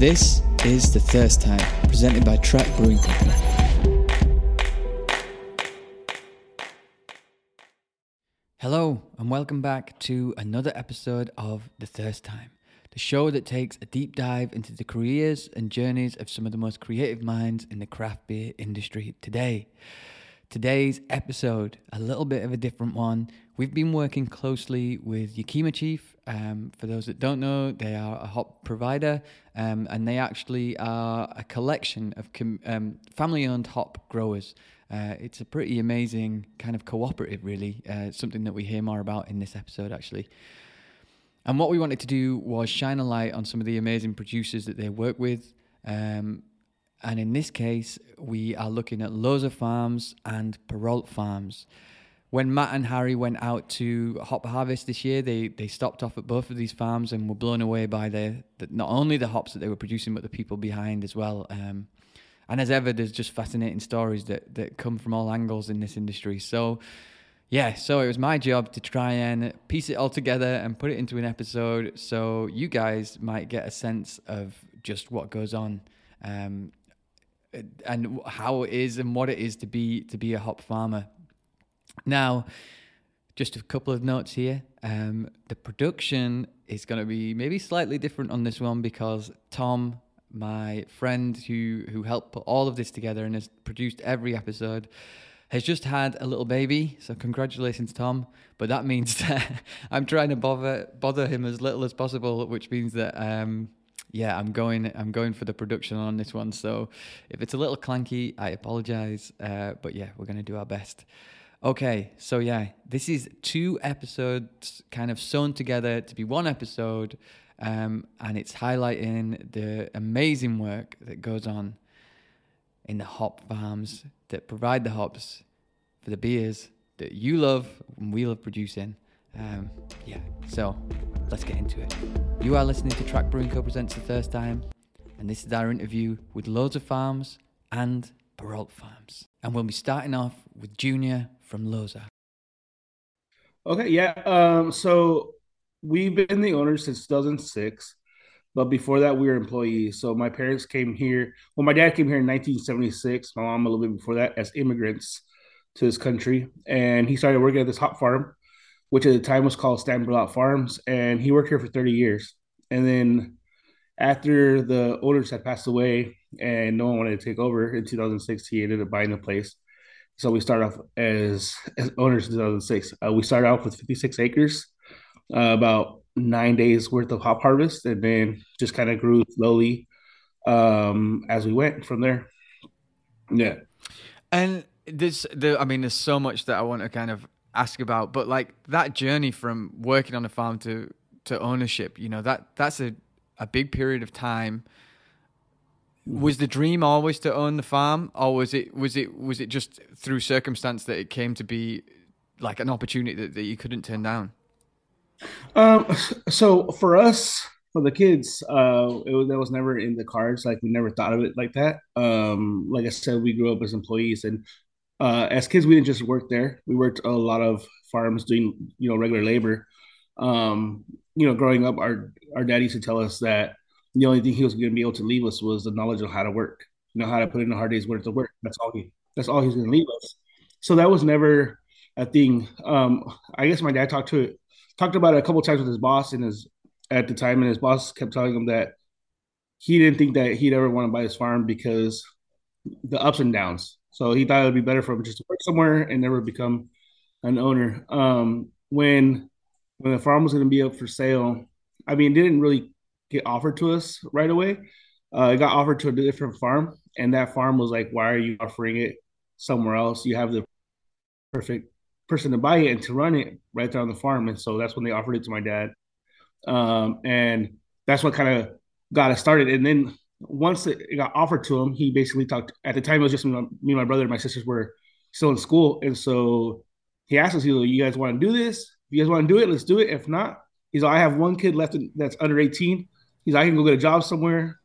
This is The Thirst Time, presented by Track Brewing Company. Hello, and welcome back to another episode of The Thirst Time, the show that takes a deep dive into the careers and journeys of some of the most creative minds in the craft beer industry today. Today's episode, a little bit of a different one. We've been working closely with Yakima Chief. For those that don't know, they are a hop provider, and they actually are a collection of family-owned hop growers. It's a pretty amazing kind of cooperative, really, something that we hear more about in this episode, actually. And what we wanted to do was shine a light on some of the amazing producers that they work with, and in this case, we are looking at Loza Farms and Perrault Farms. When Matt and Harry went out to Hop Harvest this year, they stopped off at both of these farms and were blown away by the not only the hops that they were producing, but the people behind as well. And as ever, there's just fascinating stories that come from all angles in this industry. So it was my job to try and piece it all together and put it into an episode so you guys might get a sense of just what goes on. And how it is and what it is to be a hop farmer. Now, just a couple of notes here. The production is going to be maybe slightly different on this one because Tom, my friend who helped put all of this together and has produced every episode, has just had a little baby. So congratulations, Tom. But that means that I'm trying to bother him as little as possible, which means that... I'm going for the production on this one. So if it's a little clanky, I apologize. But yeah, we're going to do our best. Okay, so yeah, this is two episodes kind of sewn together to be one episode. And it's highlighting the amazing work that goes on in the hop farms that provide the hops for the beers that you love and we love producing. So let's get into it. You are listening to Track Brewing Co. Presents The Thirst Time, and this is our interview with Loza Farms and Perrault Farms. And we'll be starting off with Jr from Loza. Okay, yeah. So we've been the owners since 2006, but before that we were employees. So my parents came here. Well, my dad came here in 1976. My mom a little bit before that as immigrants to this country, and he started working at this hop farm, which at the time was called Stan Burlot Farms, and he worked here for 30 years. And then after the owners had passed away and no one wanted to take over, in 2006, he ended up buying the place. So we started off as owners in 2006. We started off with 56 acres, about 9 days worth of hop harvest, and then just kind of grew slowly as we went from there. Yeah. And there's so much that I want to kind of ask about, but like that journey from working on a farm to ownership, you know, that's a big period of time. Was the dream always to own the farm, or was it just through circumstance that it came to be like an opportunity that you couldn't turn down? So for us, for the kids, that was never in the cards. Like, we never thought of it like that. Like I said, we grew up as employees, and as kids, we didn't just work there. We worked a lot of farms doing, regular labor. Growing up, our dad used to tell us that the only thing he was going to be able to leave us was the knowledge of how to work, how to put in a hard day's worth of work. That's all he's going to leave us. So that was never a thing. I guess my dad talked about it a couple times with his boss at the time, and his boss kept telling him that he didn't think that he'd ever want to buy his farm because the ups and downs. So he thought it would be better for him just to work somewhere and never become an owner. When the farm was going to be up for sale, it didn't really get offered to us right away. It got offered to a different farm, and that farm was like, why are you offering it somewhere else? You have the perfect person to buy it and to run it right there on the farm. And so that's when they offered it to my dad. And that's what kind of got us started. And then once it got offered to him, he basically talked. At the time, it was just me and my brother. And my sisters were still in school, and so he asked us, "You guys want to do this? If you guys want to do it, let's do it. If not," he's like, "I have one kid left that's under 18. He's like, I can go get a job somewhere.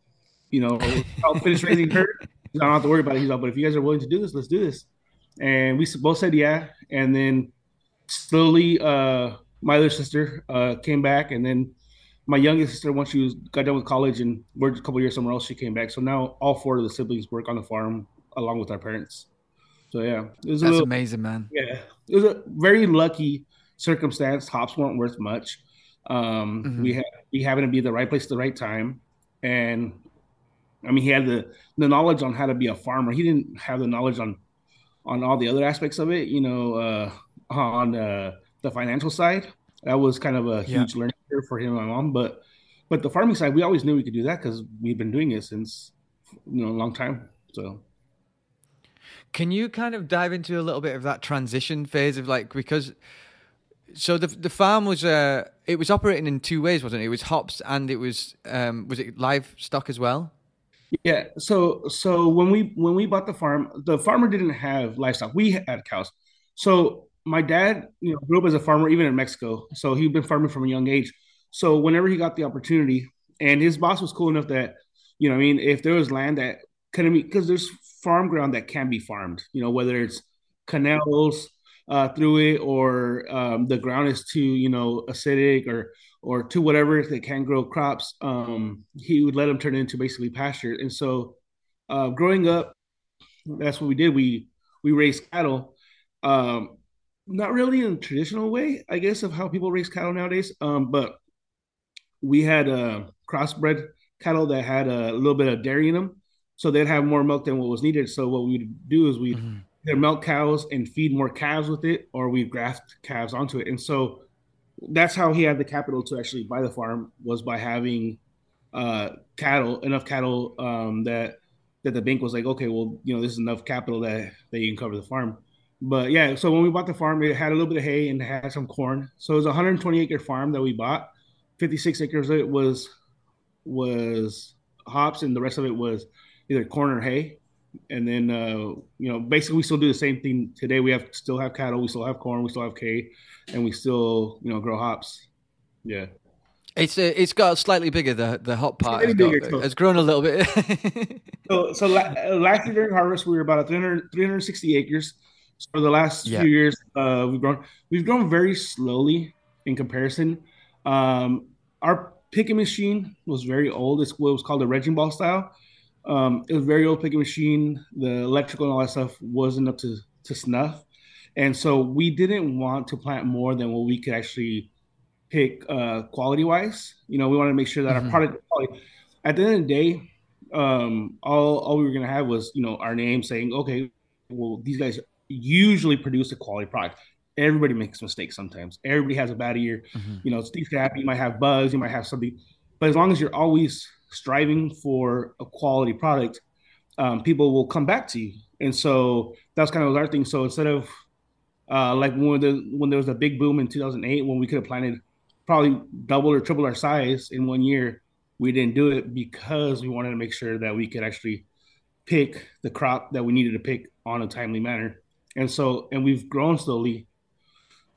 I'll finish raising her. I don't have to worry about it." He's like, "But if you guys are willing to do this, let's do this." And we both said yeah. And then slowly, my other sister came back, and then my youngest sister, once she got done with college and worked a couple of years somewhere else, she came back. So now all four of the siblings work on the farm along with our parents. So yeah, it was that's amazing, man. Yeah, it was a very lucky circumstance. Hops weren't worth much. Mm-hmm. We happened to be the right place at the right time, and I mean, he had the knowledge on how to be a farmer. He didn't have the knowledge on all the other aspects of it, you know, on the financial side. That was kind of a huge learning curve for him and my mom. But the farming side, we always knew we could do that because we've been doing it since, you know, a long time. So can you kind of dive into a little bit of that transition phase of like, because so the farm was it was operating in two ways, wasn't it? It was hops and it was it livestock as well? Yeah. So when we bought the farm, the farmer didn't have livestock. We had cows. So my dad, you know, grew up as a farmer, even in Mexico. So he'd been farming from a young age. So whenever he got the opportunity, and his boss was cool enough that, you know, I mean, if there was land that couldn't be, because there's farm ground that can be farmed, you know, whether it's canals through it or the ground is too, you know, acidic or to whatever, if they can grow crops, he would let them turn into basically pasture. And so growing up, that's what we did. We raised cattle, not really in a traditional way, I guess, of how people raise cattle nowadays, but we had crossbred cattle that had a little bit of dairy in them, so they'd have more milk than what was needed. So what we'd do is we'd either milk cows and feed more calves with it, or we'd graft calves onto it. And so that's how he had the capital to actually buy the farm, was by having enough cattle that the bank was like, okay, well, you know, this is enough capital that you can cover the farm. But yeah, so when we bought the farm, it had a little bit of hay and it had some corn. So it was a 120-acre farm that we bought. 56 acres of it was hops, and the rest of it was either corn or hay. And then, you know, basically we still do the same thing today. We still have cattle, we still have corn, we still have hay, and we still, you know, grow hops. Yeah. It's got slightly bigger, the hop part. It's grown a little bit. So last year during harvest, we were about 360 acres. So for the last few years, we've grown very slowly in comparison. Our picking machine was very old. It's what was called a Reginball style. It was a very old picking machine. The electrical and all that stuff wasn't up to snuff. And so we didn't want to plant more than what we could actually pick quality-wise. You know, we wanted to make sure that our product quality. At the end of the day, all we were going to have was, you know, our name saying, okay, well, these guys usually produce a quality product. Everybody makes mistakes sometimes. Everybody has a bad year. You know, things can happen. You might have bugs. You might have something. But as long as you're always striving for a quality product, people will come back to you. And so that's kind of our thing. So instead of like when there was a big boom in 2008, when we could have planted probably double or triple our size in one year, we didn't do it because we wanted to make sure that we could actually pick the crop that we needed to pick on a timely manner. And so, and we've grown slowly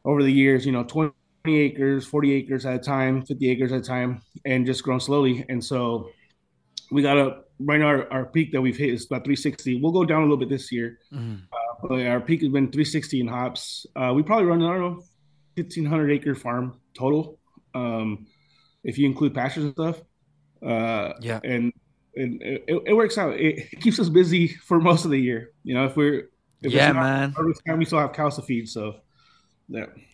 over the years, you know, 20 acres, 40 acres at a time, 50 acres at a time, and just grown slowly. And so we got up right now, our peak that we've hit is about 360. We'll go down a little bit this year. But our peak has been 360 in hops. We probably run, I don't know, 1,500 acre farm total. If you include pastures and stuff. And it works out. It keeps us busy for most of the year. You know, we still have cows to feed, so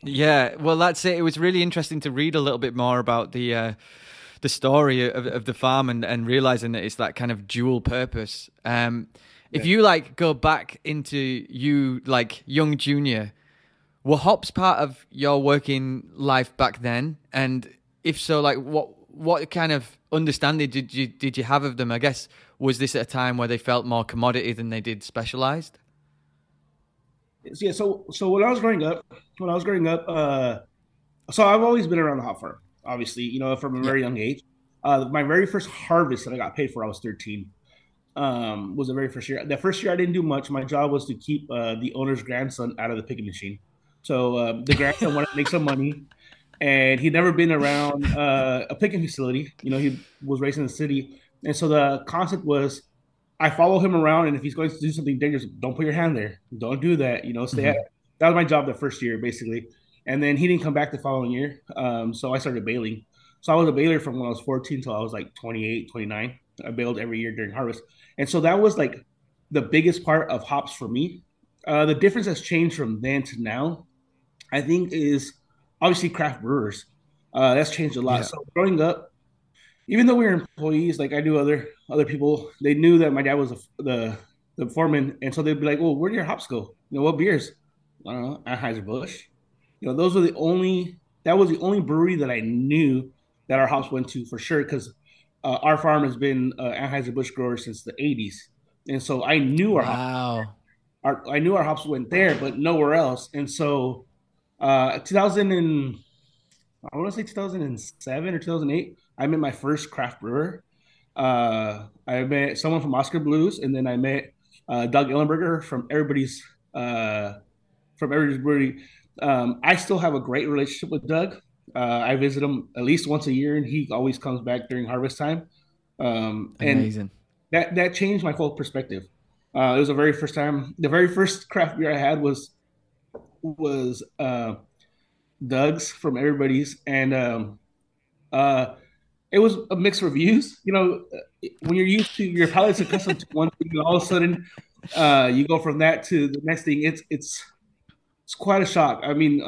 yeah. Well, that's it. It was really interesting to read a little bit more about the story of the farm and realizing that it's that kind of dual purpose. If you like go back into you like young Junior, were hops part of your working life back then? And if so, like what kind of understanding did you have of them? I guess was this at a time where they felt more commodity than they did specialized? Yeah, so when I was growing up, so I've always been around the hop farm, obviously, you know, from a very young age. My very first harvest that I got paid for, I was 13, was the very first year. The first year I didn't do much. My job was to keep the owner's grandson out of the picking machine. So the grandson wanted to make some money, and he'd never been around a picking facility. You know, he was raised in the city. And so the concept was, I follow him around, and if he's going to do something dangerous, don't put your hand there. Don't do that. You know, stay out. That was my job the first year, basically. And then he didn't come back the following year, so I started bailing. So I was a bailer from when I was 14 till I was like 28, 29. I bailed every year during harvest. And so that was like the biggest part of hops for me. The difference that's changed from then to now, I think, is obviously craft brewers. That's changed a lot. Yeah. So growing up, even though we were employees, like I knew other people, they knew that my dad was the foreman. And so they'd be like, well, where do your hops go? You know, what beers? I don't know, Anheuser-Busch. You know, those were that was the only brewery that I knew that our hops went to for sure, because our farm has been Anheuser-Busch grower since the 80s. And so I knew our hops went there, but nowhere else. And so 2007 or 2008, I met my first craft brewer. I met someone from Oscar Blues, and then I met Doug Ellenberger from Everybody's Brewery. I still have a great relationship with Doug. I visit him at least once a year, and he always comes back during harvest time. Amazing. And that changed my whole perspective. It was the very first craft beer I had was Doug's from Everybody's, and it was a mixed reviews. You know, when you're used to, your palate's accustomed to one thing, and all of a sudden you go from that to the next thing. It's quite a shock. I mean,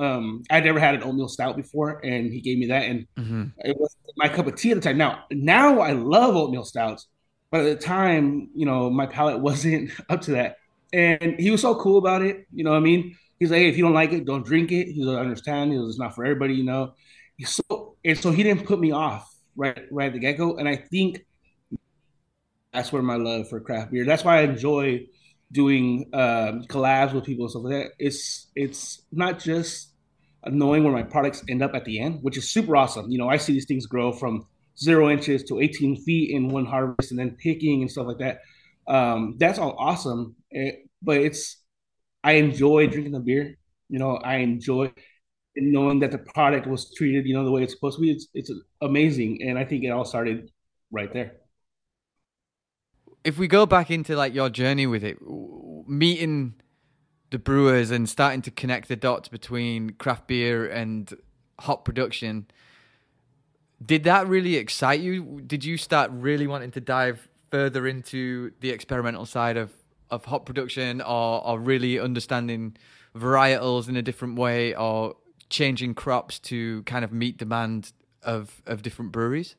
I'd never had an oatmeal stout before, and he gave me that, and it was my cup of tea at the time. Now I love oatmeal stouts, but at the time, you know, my palate wasn't up to that. And he was so cool about it. You know what I mean? He's like, hey, if you don't like it, don't drink it. He's like, I understand. He was, it's not for everybody, you know. So he didn't put me off right at the get-go. And I think that's where my love for craft beer. That's why I enjoy doing collabs with people and stuff like that. It's not just knowing where my products end up at the end, which is super awesome. You know, I see these things grow from 0 inches to 18 feet in one harvest, and then picking and stuff like that. That's all awesome. I enjoy drinking the beer. You know, I enjoy knowing that the product was treated, you know, the way it's supposed to be. It's amazing. And I think it all started right there. If we go back into like your journey with it, meeting the brewers and starting to connect the dots between craft beer and hop production, did that really excite you? Did you start really wanting to dive further into the experimental side of hop production, or really understanding varietals in a different way, or changing crops to kind of meet demand of different breweries?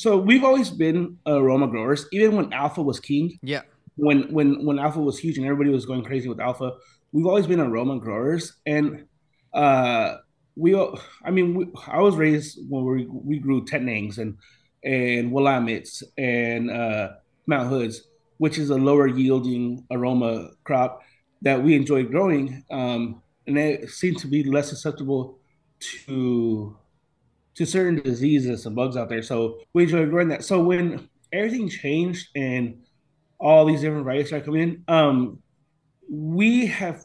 So we've always been aroma growers, even when Alpha was king. Yeah. When Alpha was huge and everybody was going crazy with Alpha, we've always been aroma growers. And I was raised when we grew Tetnangs and Willamettes and Mount Hoods, which is a lower yielding aroma crop that we enjoy growing, and it seems to be less susceptible to certain diseases and bugs out there. So we enjoy growing that. So when everything changed and all these different varieties started coming in, we have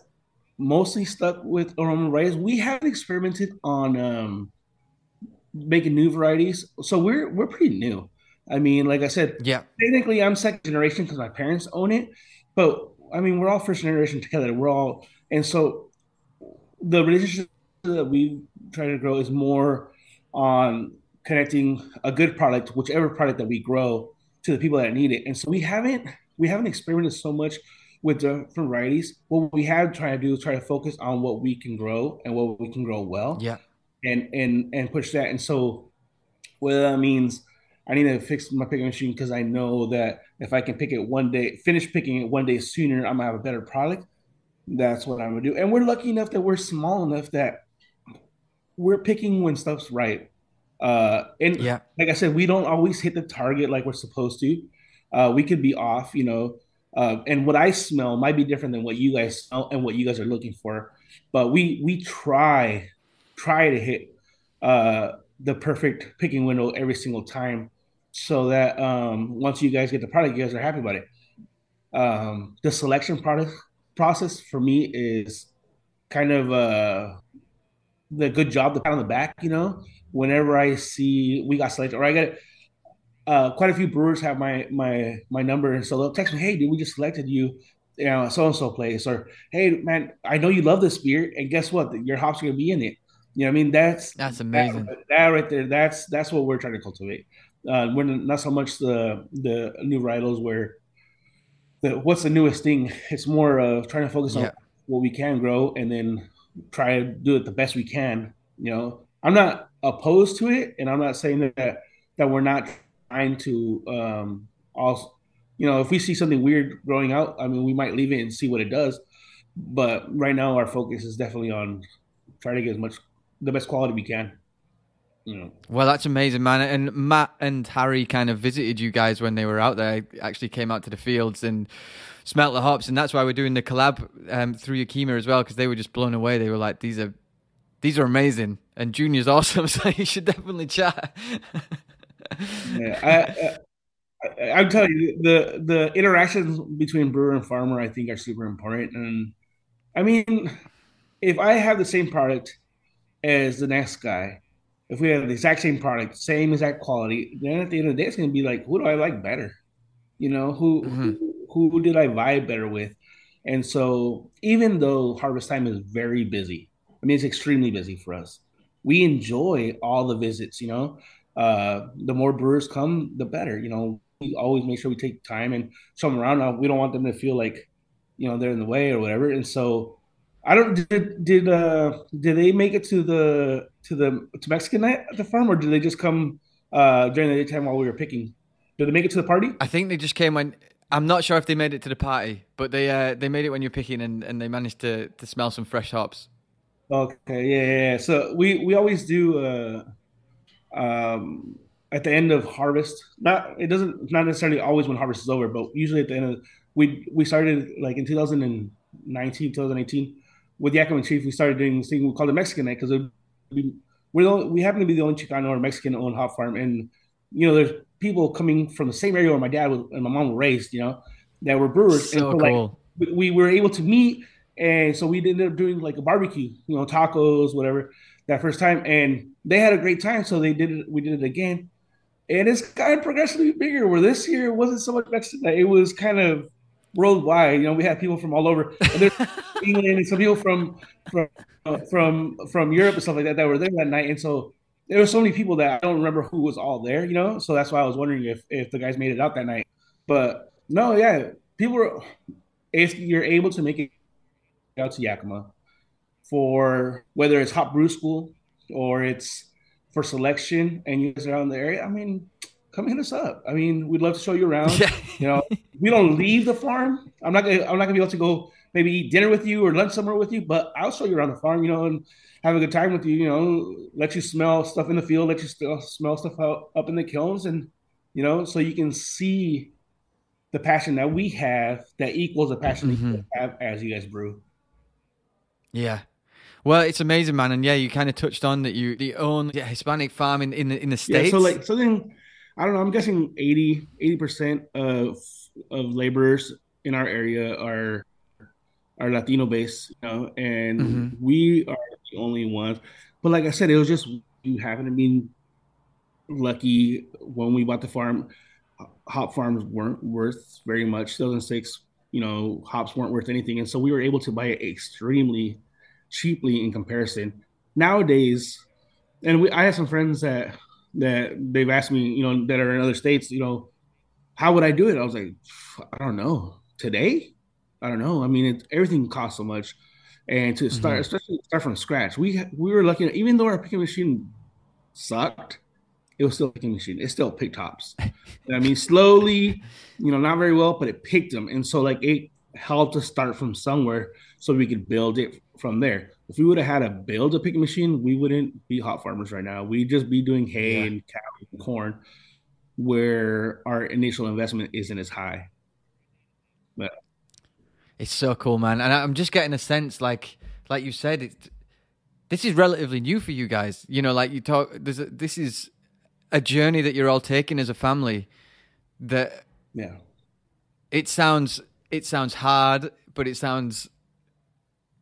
mostly stuck with aroma varieties. We haven't experimented on making new varieties. So we're pretty new. I mean, like I said, yeah, technically I'm second generation because my parents own it, but I mean, we're all first generation together. And so the relationship that we try to grow is more on connecting a good product, whichever product that we grow, to the people that need it. And so we haven't experimented so much with different varieties. What we have tried to do is try to focus on what we can grow and what we can grow well. Yeah. And push that. And so whether that means I need to fix my picking machine because I know that if I can finish picking it one day sooner, I'm gonna have a better product. That's what I'm gonna do. And we're lucky enough that we're small enough that we're picking when stuff's right. And yeah, like I said, we don't always hit the target like we're supposed to. We could be off, you know, and what I smell might be different than what you guys smell and what you guys are looking for. But we try to hit the perfect picking window every single time, so that once you guys get the product, you guys are happy about it. The selection process for me is kind of the good job, the pat on the back, you know, whenever I see we got selected, or I got quite a few brewers have my number, and so they'll text me, hey, dude, we just selected you, you know, so-and-so place, or hey, man, I know you love this beer, and guess what? Your hops are going to be in it. You know what I mean? That's amazing. That right there, that's what we're trying to cultivate. We're not so much the new varietals where what's the newest thing. It's more of trying to focus on what we can grow and then try to do it the best we can. You know, I'm not opposed to it, and I'm not saying that we're not trying to also, you know, if we see something weird growing out, I mean, we might leave it and see what it does. But right now, our focus is definitely on trying to get as much the best quality we can. You know. Well, that's amazing, man. And Matt and Harry kind of visited you guys when they were out there. Actually, came out to the fields and smelt the hops, and that's why we're doing the collab through Yakima as well, because they were just blown away. They were like, "These are amazing," and Junior's awesome. So you should definitely chat. Yeah, I'm telling you, the interactions between brewer and farmer, I think, are super important. And I mean, if I have the same product as the next guy, if we have the exact same product, same exact quality, then at the end of the day, it's going to be like, who do I like better? You know, who did I vibe better with? And so even though harvest time is very busy, I mean, it's extremely busy for us. We enjoy all the visits, you know. The more brewers come, the better. You know, we always make sure we take time and show them around. Now, we don't want them to feel like, you know, they're in the way or whatever. And so I don't did they make it to Mexican night at the farm, or did they just come during the daytime while we were picking? Did they make it to the party? I think they just came when I'm not sure if they made it to the party, but they made it when you're picking, and they managed to smell some fresh hops. Okay, yeah. So we always do at the end of harvest. Not necessarily always when harvest is over, but usually at the end of we started like in 2018 with Yakima Chief. We started doing this thing we call the Mexican night, because we happen to be the only Chicano or Mexican owned hop farm, and you know there's people coming from the same area where my dad and my mom were raised, you know, that were brewers. So and cool. Like, we were able to meet, and so we ended up doing like a barbecue, you know, tacos, whatever, that first time, and they had a great time. So we did it again, and it's kind of progressively bigger. Where this year it wasn't so much Mexican, it was kind of worldwide, you know, we had people from all over. And there's England and some people from Europe and stuff like that were there that night. And so there were so many people that I don't remember who was all there, you know. So that's why I was wondering if the guys made it out that night. But no, yeah, people were. If you're able to make it out to Yakima for whether it's hop brew school or it's for selection, and you guys are out in the area, I mean, come hit us up. I mean, we'd love to show you around. Yeah. You know, we don't leave the farm. I'm not gonna be able to go maybe eat dinner with you or lunch somewhere with you, but I'll show you around the farm, you know, and have a good time with you, you know, let you smell stuff in the field, let you smell stuff out, up in the kilns, and, you know, so you can see the passion that we have that equals the passion we have as you guys brew. Yeah. Well, it's amazing, man. And yeah, you kind of touched on that you own Hispanic farm in the States. Yeah, so like something, I don't know, I'm guessing 80% of laborers in our area are Latino based, you know, and we are the only ones. But like I said, it was just you happen to be lucky. When we bought the farm, hop farms weren't worth very much. 2006, you know, hops weren't worth anything, and so we were able to buy it extremely cheaply in comparison. Nowadays, and I have some friends that they've asked me, you know, that are in other states, you know, how would I do it? I was like, I don't know. Today? I don't know. I mean, everything costs so much. And to start, especially start from scratch, we were lucky, even though our picking machine sucked, it was still a picking machine. It still picked hops. I mean, slowly, you know, not very well, but it picked them. And so like it helped us start from somewhere so we could build it from there. If we would have had to build a picking machine, we wouldn't be hop farmers right now. We'd just be doing hay and cow and corn, where our initial investment isn't as high. But it's so cool, man. And I'm just getting a sense, like you said, this is relatively new for you guys. You know, like you talk, this is a journey that you're all taking as a family. That it sounds hard, but it sounds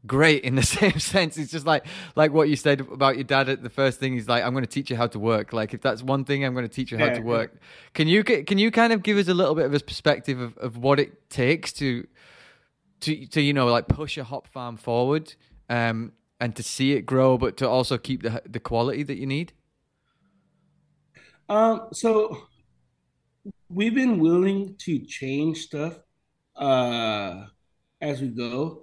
great in the same sense. It's just like what you said about your dad. The first thing is like, I'm going to teach you how to work. Like if that's one thing, I'm going to teach you how to work. Can you kind of give us a little bit of a perspective of what it takes to you know, like push a hop farm forward and to see it grow, but to also keep the quality that you need? So we've been willing to change stuff as we go.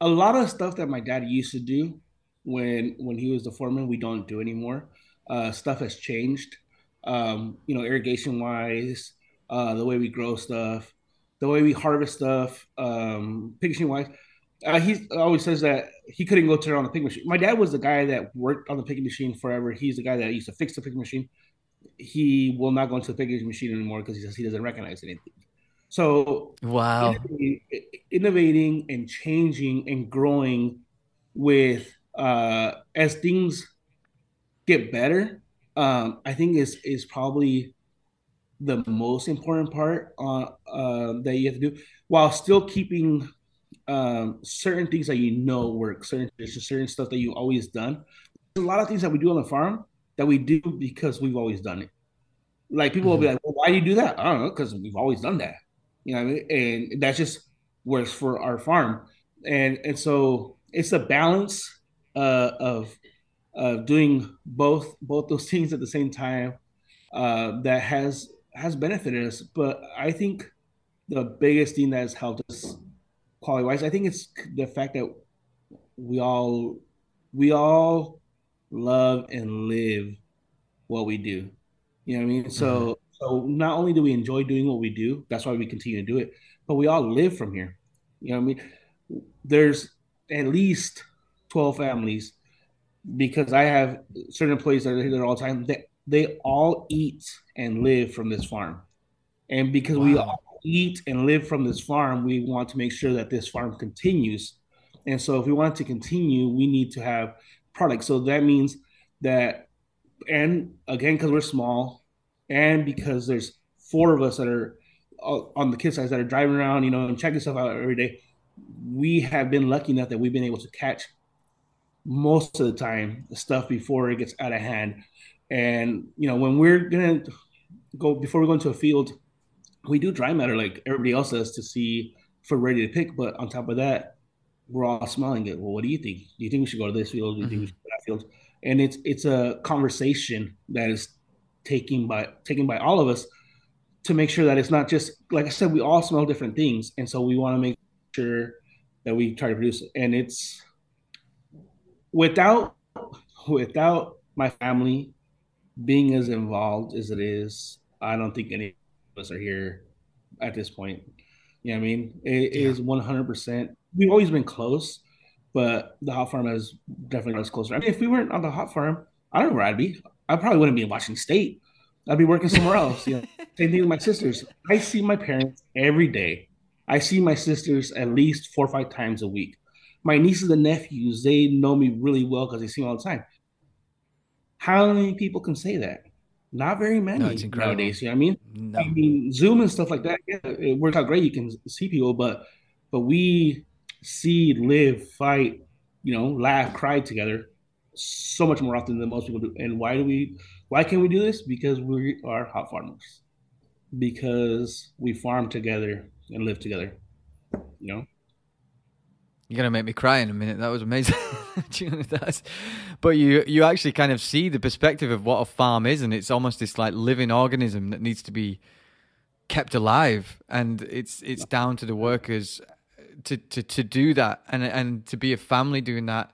A lot of stuff that my dad used to do when he was the foreman, we don't do anymore. Stuff has changed, irrigation-wise, the way we grow stuff, the way we harvest stuff, pig machine-wise. He always says that he couldn't go turn on the pig machine. My dad was the guy that worked on the pig machine forever. He's the guy that used to fix the pig machine. He will not go into the pig machine anymore because he says he doesn't recognize anything. So wow, innovating and changing and growing with as things get better, I think is probably the most important part that you have to do, while still keeping certain things that you know work, certain stuff that you've always done. There's a lot of things that we do on the farm that we do because we've always done it. Like people will be like, well, why do you do that? I don't know, because we've always done that. You know what I mean? And that's just works for our farm. And so it's a balance of doing both those things at the same time that has benefited us. But I think the biggest thing that has helped us quality-wise, I think it's the fact that we all love and live what we do. You know what I mean? So not only do we enjoy doing what we do, that's why we continue to do it, but we all live from here. You know what I mean? There's at least 12 families, because I have certain employees that are here all the time, that they all eat and live from this farm. And because we all eat and live from this farm, we want to make sure that this farm continues. And so if we want it to continue, we need to have products. So that means that, and again, because we're small, and because there's four of us that are on the kids' side that are driving around, and checking stuff out every day, we have been lucky enough that we've been able to catch most of the time the stuff before it gets out of hand. And when we're gonna go, before we go into a field, we do dry matter like everybody else does to see if we're ready to pick. But on top of that, we're all smelling it. Well, what do you think? Do you think we should go to this field? Do you think we should go to that field? And it's a conversation that is taken by all of us to make sure that it's not just, like I said, we all smell different things. And so we want to make sure that we try to produce it. And it's without my family being as involved as it is, I don't think any of us are here at this point. You know what I mean? It is 100%. We've always been close, but the hop farm has definitely got us closer. I mean, if we weren't on the hop farm, I don't know where I'd be. I probably wouldn't be in Washington State. I'd be working somewhere else. Same thing with my sisters. I see my parents every day. I see my sisters at least 4 or 5 times a week. My nieces and nephews, they know me really well because they see me all the time. How many people can say that? Not very many nowadays. You know what I mean? No. I mean, Zoom and stuff like that, it works out great. You can see people, but we see, live, fight, laugh, cry together so much more often than most people do. And why can we do this? Because we are hop farmers, because we farm together and live together. You're gonna make me cry in a minute. That was amazing. But you actually kind of see the perspective of what a farm is, and it's almost this like living organism that needs to be kept alive, and it's down to the workers to do that, and to be a family doing that.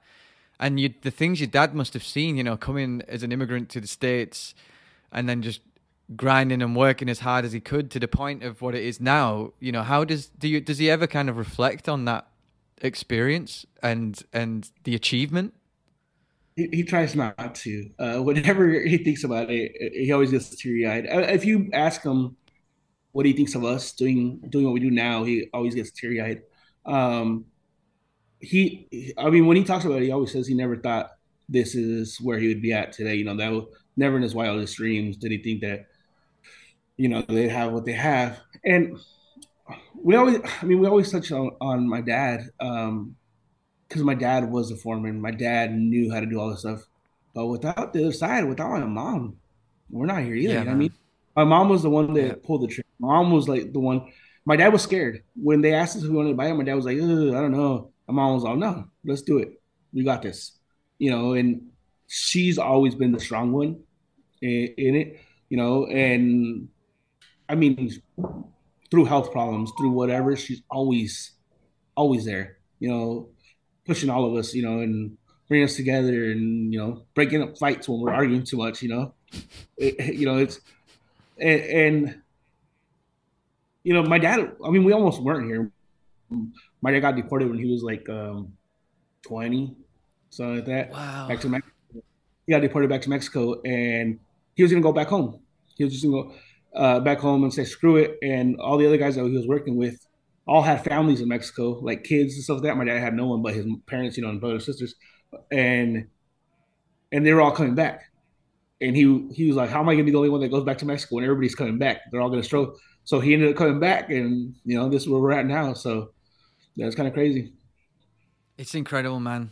And the things your dad must have seen, coming as an immigrant to the States and then just grinding and working as hard as he could to the point of what it is now. How does he ever kind of reflect on that experience and the achievement? He tries not to. Whenever he thinks about it, he always gets teary-eyed. If you ask him what he thinks of us doing what we do now, he always gets teary-eyed. When he talks about it, he always says he never thought this is where he would be at today. That was never in his wildest dreams did he think that, they'd have what they have. And we always touch on my dad, because my dad was a foreman. My dad knew how to do all this stuff, but without the other side, without my mom, we're not here either. Yeah, you know what I mean? My mom was the one that pulled the trigger. Mom was like the one. My dad was scared. When they asked us if we wanted to buy it, my dad was like, I don't know. My mom was all, no, let's do it. we got this, you know, and she's always been the strong one in it, you know, and I mean, through health problems, through whatever, she's always there, you know, pushing all of us, you know, and bringing us together and, you know, breaking up fights when we're arguing too much, you know, and you know, my dad, I mean, we almost weren't here. My dad got deported when he was like 20, something like that. Wow. Back to Mexico. He got deported back to Mexico, and he was going to go back home. He was just going to go back home and say, screw it. And all the other guys that he was working with all had families in Mexico, like kids and stuff like that. My dad had no one but his parents, you know, and brothers and sisters. And they were all coming back. And he was like, how am I going to be the only one that goes back to Mexico when everybody's coming back? They're all going to struggle. So he ended up coming back, and, you know, this is where we're at now. So that's kind of crazy. It's incredible, man.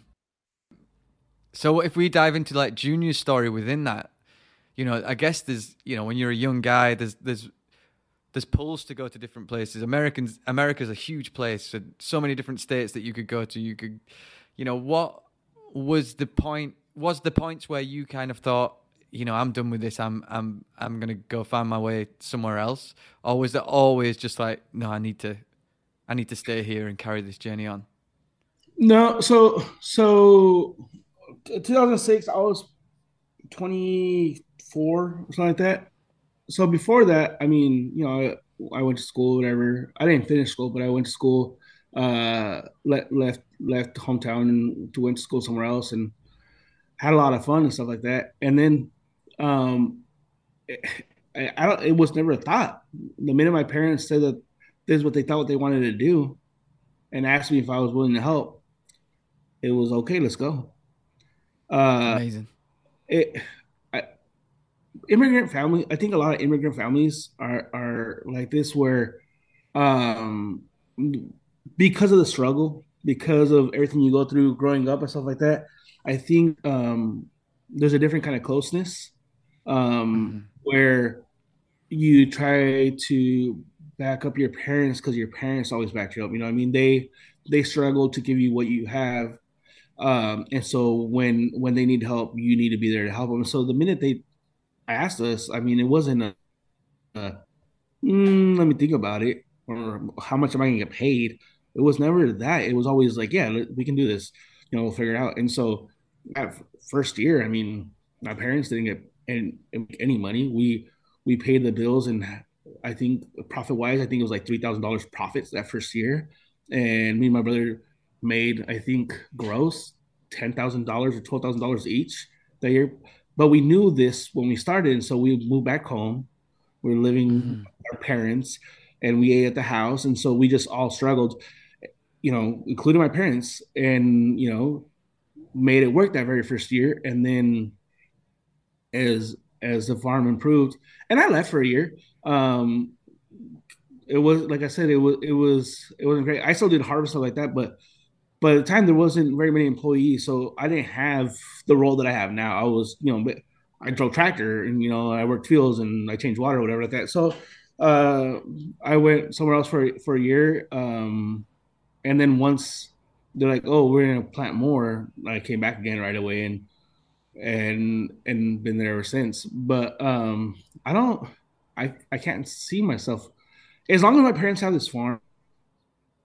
So if we dive into like Junior's story within that, you know, I guess there's, you know, when you're a young guy, there's pulls to go to different places. America's a huge place. So many different states that you could go to. You could, you know, what was the point? Was the points where you kind of thought, you know, I'm done with this. I'm gonna go find my way somewhere else. Or was there always just like, no, I need to stay here and carry this journey on? No, so 2006, I was 24 or something like that. So before that, I mean, you know, I went to school, whatever. I didn't finish school, but I went to school. Left hometown and went to school somewhere else, and had a lot of fun and stuff like that. And then it was never a thought. The minute my parents said that this is what they thought they wanted to do and asked me if I was willing to help, it was okay, let's go. Amazing. Immigrant family, I think a lot of immigrant families are like this, where because of the struggle, because of everything you go through growing up and stuff like that, I think there's a different kind of closeness where you try to back up your parents because your parents always back you up. You know what I mean? They struggle to give you what you have. And so when they need help, you need to be there to help them. So the minute they asked us, I mean, it wasn't let me think about it, or how much am I going to get paid? It was never that. It was always like, yeah, we can do this. You know, we'll figure it out. And so that first year, I mean, my parents didn't get any money. We paid the bills, and I think profit-wise, I think it was like $3,000 profits that first year. And me and my brother made, I think, gross $10,000 or $12,000 each that year. But we knew this when we started, and so we moved back home. We were living with our parents, and we ate at the house, and so we just all struggled, you know, including my parents, and, you know, made it work that very first year. And then as the farm improved, and I left for a year, it was, like I said, it wasn't great. I still did harvest stuff like that, but by the time there wasn't very many employees. So I didn't have the role that I have now. I was, you know, I drove tractor, and, you know, I worked fields, and I changed water or whatever like that. So I went somewhere else for a year. And then once they're like, "Oh, we're gonna plant more," I came back again right away, and been there ever since. But I can't see myself, as long as my parents have this farm,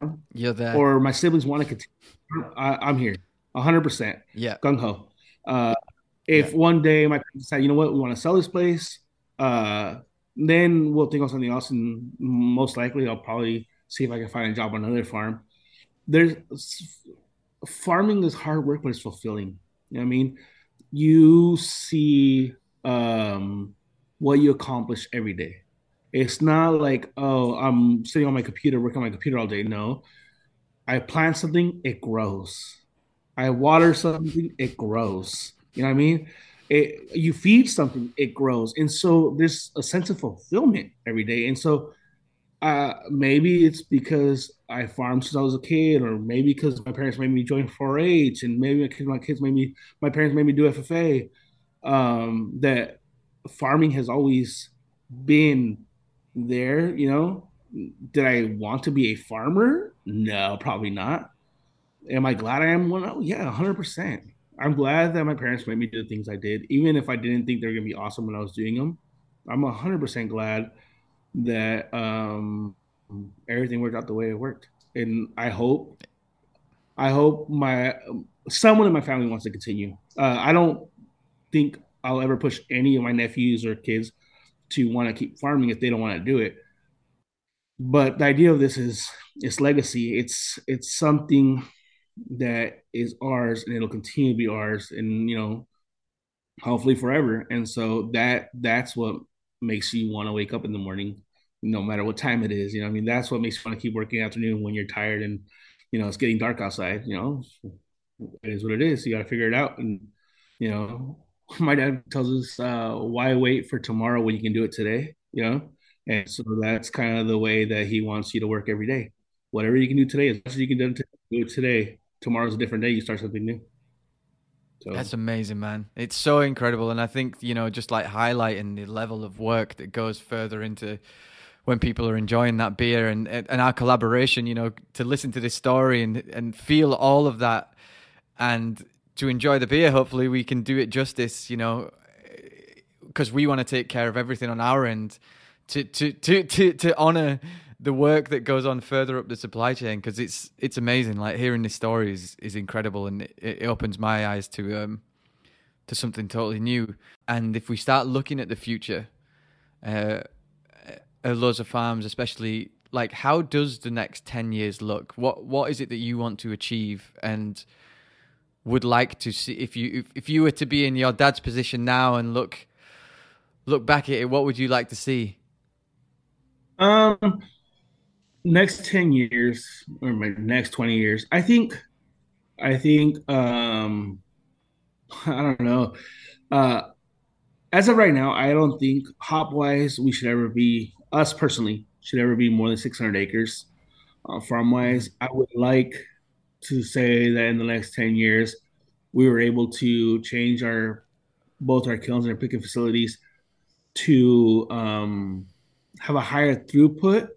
or my siblings want to continue, I'm here, 100%, gung ho. If one day my parents decide, you know what, we want to sell this place, then we'll think of something else, and most likely I'll probably see if I can find a job on another farm. Farming is hard work, but it's fulfilling. You know what I mean? You see what you accomplish every day. It's not like, oh, I'm sitting on my computer, working on my computer all day. No. I plant something, it grows. I water something, it grows. You know what I mean? You feed something, it grows. And so there's a sense of fulfillment every day. And so maybe it's because I farmed since I was a kid, or maybe because my parents made me join 4-H, and maybe because my parents made me do FFA. That farming has always been there, you know. Did I want to be a farmer? No, probably not. Am I glad I am one? Oh, yeah, 100%. I'm glad that my parents made me do the things I did, even if I didn't think they were going to be awesome when I was doing them. I'm 100% glad that everything worked out the way it worked. And I hope someone in my family wants to continue. I don't think I'll ever push any of my nephews or kids to want to keep farming if they don't want to do it. But the idea of this is it's legacy. It's something that is ours, and it'll continue to be ours, and hopefully forever. And so that's what makes you want to wake up in the morning, no matter what time it is. That's what makes you want to keep working in the afternoon when you're tired and it's getting dark outside. It is what it is. You got to figure it out. And my dad tells us, why wait for tomorrow when you can do it today? And so that's kind of the way that he wants you to work every day. Whatever you can do today, as much as you can do it today, tomorrow's a different day. You start something new. So. That's amazing, man. It's so incredible. And I think, just like highlighting the level of work that goes further into when people are enjoying that beer and our collaboration, to listen to this story and feel all of that and to enjoy the beer. Hopefully we can do it justice, because we want to take care of everything on our end. To honor the work that goes on further up the supply chain, because it's amazing. Like hearing this story is incredible, and it opens my eyes to something totally new. And if we start looking at the future, Loza Farms, especially, like how does the next 10 years look? What is it that you want to achieve and would like to see if you were to be in your dad's position now and look back at it? What would you like to see? Next 10 years or my next 20 years, I think, I don't know. As of right now, I don't think hop wise, we should ever be us personally should ever be more than 600 acres. Farm wise, I would like to say that in the next 10 years, we were able to change both our kilns and our picking facilities to, have a higher throughput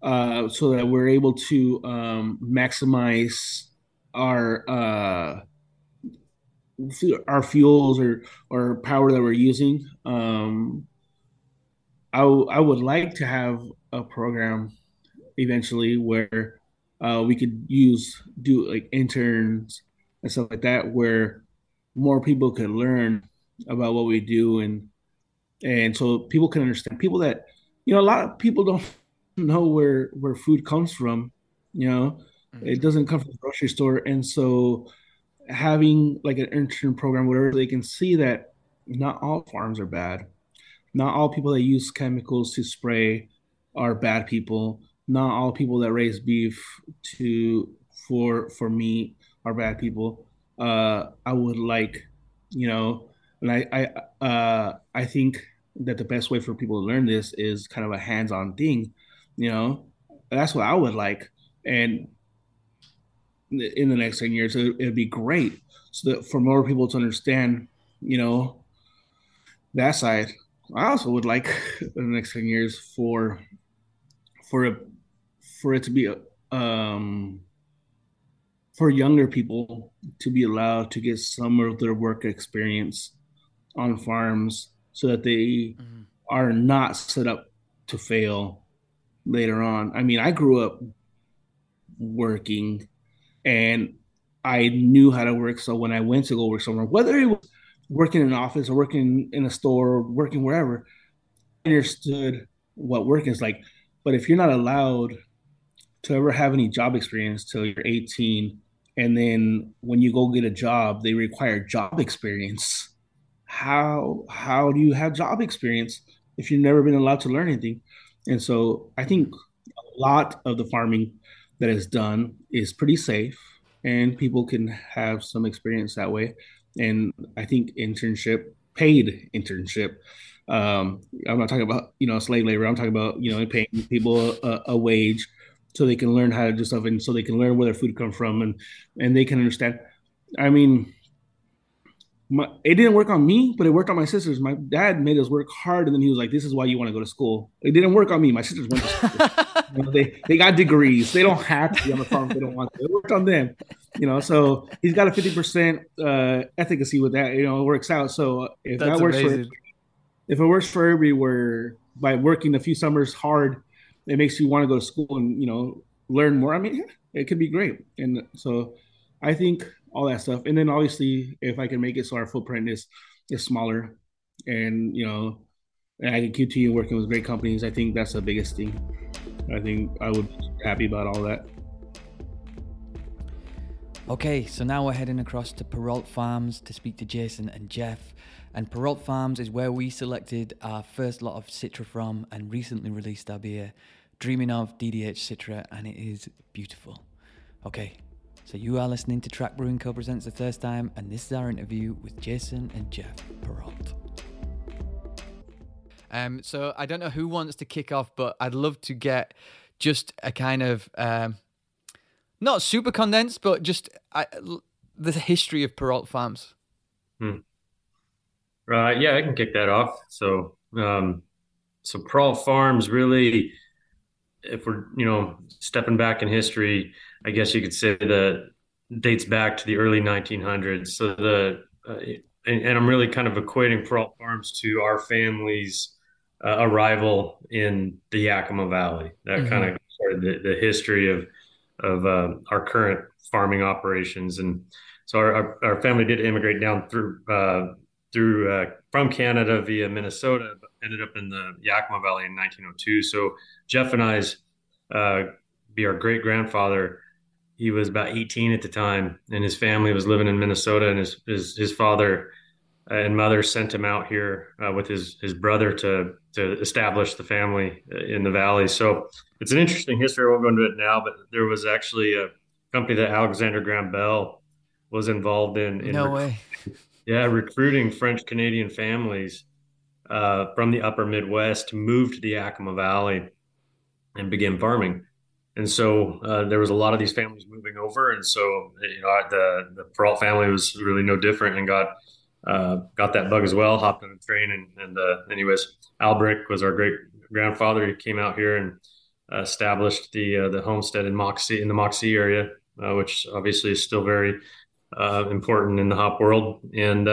so that we're able to maximize our fuels or power that we're using. I would like to have a program eventually where we could do like interns and stuff like that, where more people could learn about what we do and so people can understand. People that a lot of people don't know where food comes from, It doesn't come from the grocery store. And so having like an intern program, whatever, they can see that not all farms are bad. Not all people that use chemicals to spray are bad people. Not all people that raise beef for meat are bad people. I would like, and I think that the best way for people to learn this is kind of a hands-on thing, That's what I would like. And in the next 10 years, it'd be great so that for more people to understand, that side. I also would like in the next 10 years for it to be for younger people to be allowed to get some of their work experience on farms, so that they are not set up to fail later on. I mean, I grew up working and I knew how to work. So when I went to go work somewhere, whether it was working in an office or working in a store or working wherever, I understood what work is like. But if you're not allowed to ever have any job experience till you're 18, and then when you go get a job, they require job experience. How do you have job experience if you've never been allowed to learn anything? And so I think a lot of the farming that is done is pretty safe, and people can have some experience that way. And I think paid internship. I'm not talking about, slave labor. I'm talking about, paying people a wage so they can learn how to do stuff, and so they can learn where their food comes from and they can understand. I mean, it didn't work on me, but it worked on my sisters. My dad made us work hard, and then he was like, "This is why you want to go to school." It didn't work on me. My sisters went to school. They got degrees. They don't have to be on the farm if they don't want to. It worked on them. You know, so he's got a 50% efficacy with that. You know, it works out. So if that's that works amazing. If it works for everybody, where by working a few summers hard, it makes you want to go to school and, you know, learn more. I mean, it could be great. And so I think all that stuff. And then obviously, if I can make it so our footprint is smaller, and, you know, and I can continue working with great companies, I think that's the biggest thing. I think I would be happy about all that. Okay, so now we're heading across to Perrault Farms to speak to Jason and Jeff. And Perrault Farms is where we selected our first lot of Citra from and recently released our beer, Dreaming of DDH Citra, and it is beautiful. Okay, so you are listening to Track Brewing Co. Presents The Thirst Time, and this is our interview with Jason and Jeff Perrault. So I don't know who wants to kick off, but I'd love to get just a kind of, not super condensed, but just the history of Perrault Farms. Yeah, I can kick that off. So, so Perrault Farms really, if we're, you know, stepping back in history, I guess you could say that dates back to the early 1900s. So the, and I'm really kind of equating Perrault Farms to our family's arrival in the Yakima Valley. That kind of started the history of our current farming operations. And so our family did immigrate down through from Canada via Minnesota, but ended up in the Yakima Valley in 1902. So Jeff and I's be our great grandfather. He was about 18 at the time, and his family was living in Minnesota, and his father and mother sent him out here with his brother to establish the family in the valley. So it's an interesting history. I won't go into it now, but there was actually a company that Alexander Graham Bell was involved in recruiting French Canadian families from the upper Midwest to move to the Yakima Valley and begin farming. And so there was a lot of these families moving over. And so, you know, the Perrault family was really no different and got that bug as well, hopped on a train. Anyways, Albrecht was our great grandfather. He came out here and established the homestead in the Moxie area, which obviously is still very important in the hop world, and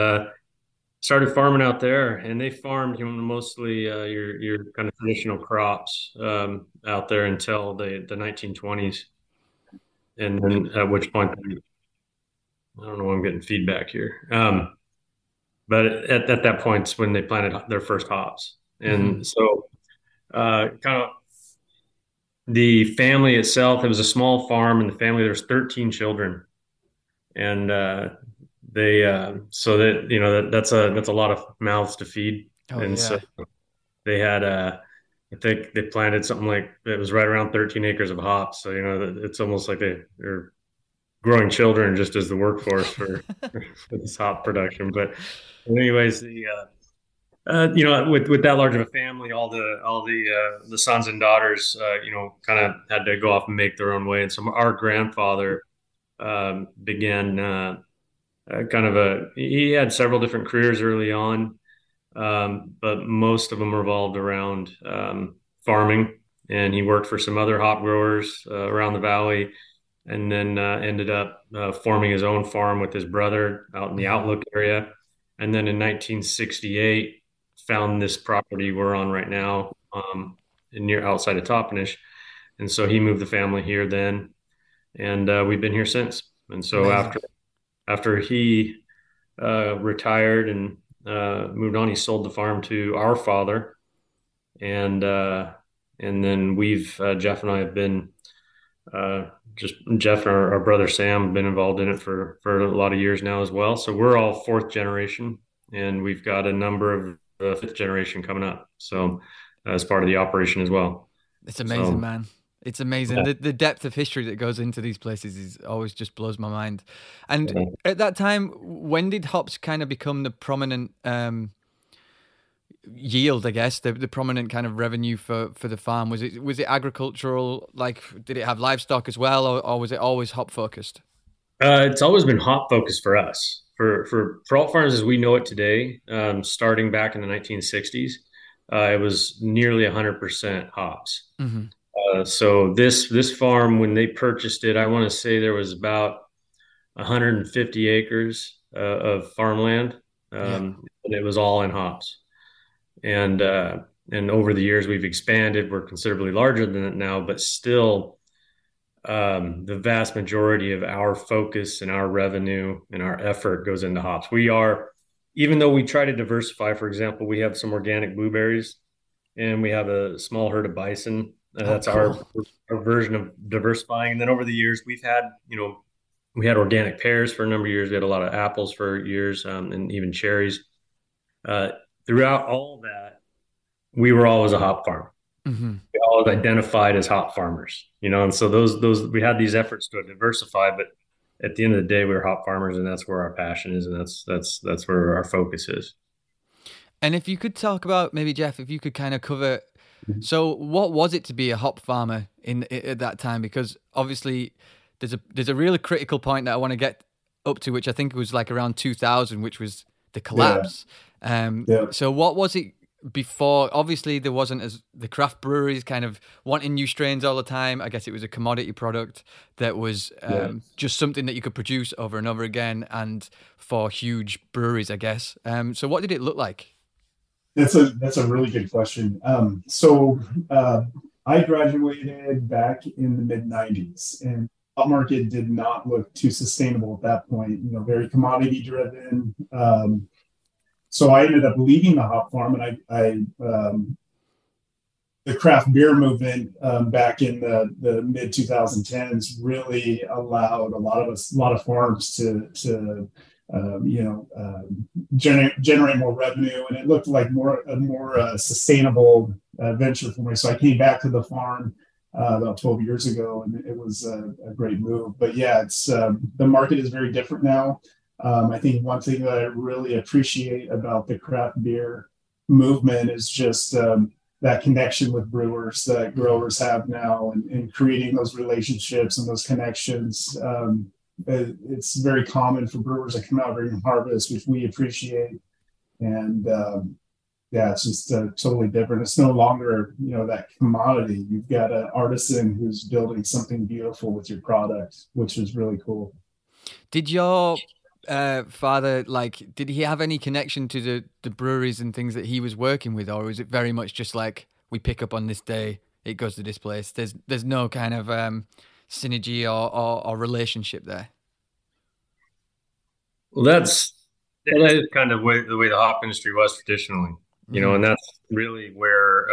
started farming out there. And they farmed, you know, mostly your kind of traditional crops out there until the 1920s, and then at which point I don't know why I'm getting feedback here, but at that point when they planted their first hops. And so kind of the family itself, it was a small farm, and the family, there's 13 children, and they so that, you know, that's a lot of mouths to feed. So they had I think they planted something like, it was right around 13 acres of hops. So, you know, it's almost like they're growing children just as the workforce for this hop production. But anyways, you know, with that large of a family, all the sons and daughters, you know, kind of had to go off and make their own way. And so our grandfather began he had several different careers early on, but most of them revolved around farming. And he worked for some other hop growers around the valley, and then ended up forming his own farm with his brother out in the Outlook area. And then in 1968, found this property we're on right now, near outside of Toppenish. And so he moved the family here then, and we've been here since. And so after he retired and moved on, he sold the farm to our father, and then we've Jeff and I have been just Jeff and our brother Sam have been involved in it for a lot of years now as well. So we're all fourth generation, and we've got a number of fifth generation coming up. So as part of the operation as well. It's amazing, man. It's amazing. The depth of history that goes into these places is always just blows my mind. And at that time, when did hops kind of become the prominent yield, I guess, the prominent kind of revenue for the farm? Was it agricultural? Like, did it have livestock as well, or was it always hop focused? It's always been hop focused for us. For Perrault Farms as we know it today, starting back in the 1960s, it was nearly 100% hops. So this farm, when they purchased it, I want to say there was about 150 acres of farmland. And it was all in hops. And over the years, we've expanded. We're considerably larger than it now, but still the vast majority of our focus and our revenue and our effort goes into hops. We are, even though we try to diversify, for example, we have some organic blueberries and we have a small herd of bison. That's our version of diversifying. And then over the years, we've had, we had organic pears for a number of years. We had a lot of apples for years, and even cherries. Throughout all that, we were always a hop farm. Mm-hmm. We always identified as hop farmers, And so those we had these efforts to diversify, but at the end of the day, we were hop farmers, and that's where our passion is, and that's where our focus is. And if you could talk about maybe Jeff, if you could kind of cover. So what was it to be a hop farmer at that time? Because obviously there's a really critical point that I want to get up to, which I think was like around 2000, which was the collapse. Yeah. So what was it before? Obviously there wasn't as the craft breweries kind of wanting new strains all the time. I guess it was a commodity product that was just something that you could produce over and over again and for huge breweries, I guess. So what did it look like? That's a really good question. I graduated back in the mid-90s, and the hop market did not look too sustainable at that point, very commodity-driven. So I ended up leaving the hop farm, and I the craft beer movement back in the mid-2010s really allowed a lot of farms to generate more revenue, and it looked like a more sustainable venture for me. So I came back to the farm about 12 years ago, and it was a great move. But it's the market is very different now. I think one thing that I really appreciate about the craft beer movement is just that connection with brewers that growers have now, and creating those relationships and those connections. It's very common for brewers to come out during the harvest, which we appreciate. And it's just totally different. It's no longer, that commodity. You've got an artisan who's building something beautiful with your product, which is really cool. Did your father, did he have any connection to the breweries and things that he was working with? Or is it very much just we pick up on this day, it goes to this place? There's no kind of... synergy or relationship there? Well, that is kind of the way the hop industry was traditionally, and that's really where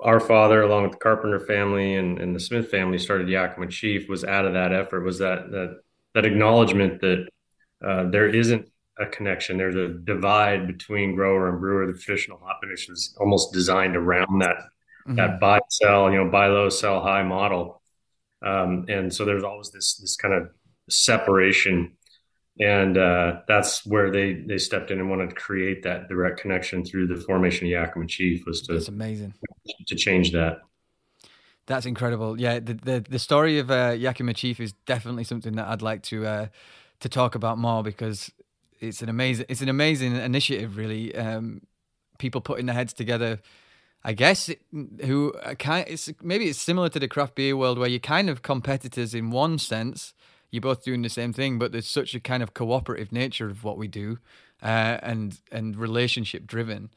our father, along with the Carpenter family and the Smith family, started Yakima Chief. Was out of that effort, was that acknowledgement that there isn't a connection. There's a divide between grower and brewer. The traditional hop industry was almost designed around that. Mm-hmm. That buy, sell, buy low, sell high model. And so there's always this kind of separation. And that's where they stepped in and wanted to create that direct connection through the formation of Yakima Chief that's amazing. To change that. That's incredible. Yeah, the story of Yakima Chief is definitely something that I'd like to talk about more, because it's an amazing initiative, really. People putting their heads together, I guess, maybe it's similar to the craft beer world, where you're kind of competitors in one sense. You're both doing the same thing, but there's such a kind of cooperative nature of what we do, and relationship driven.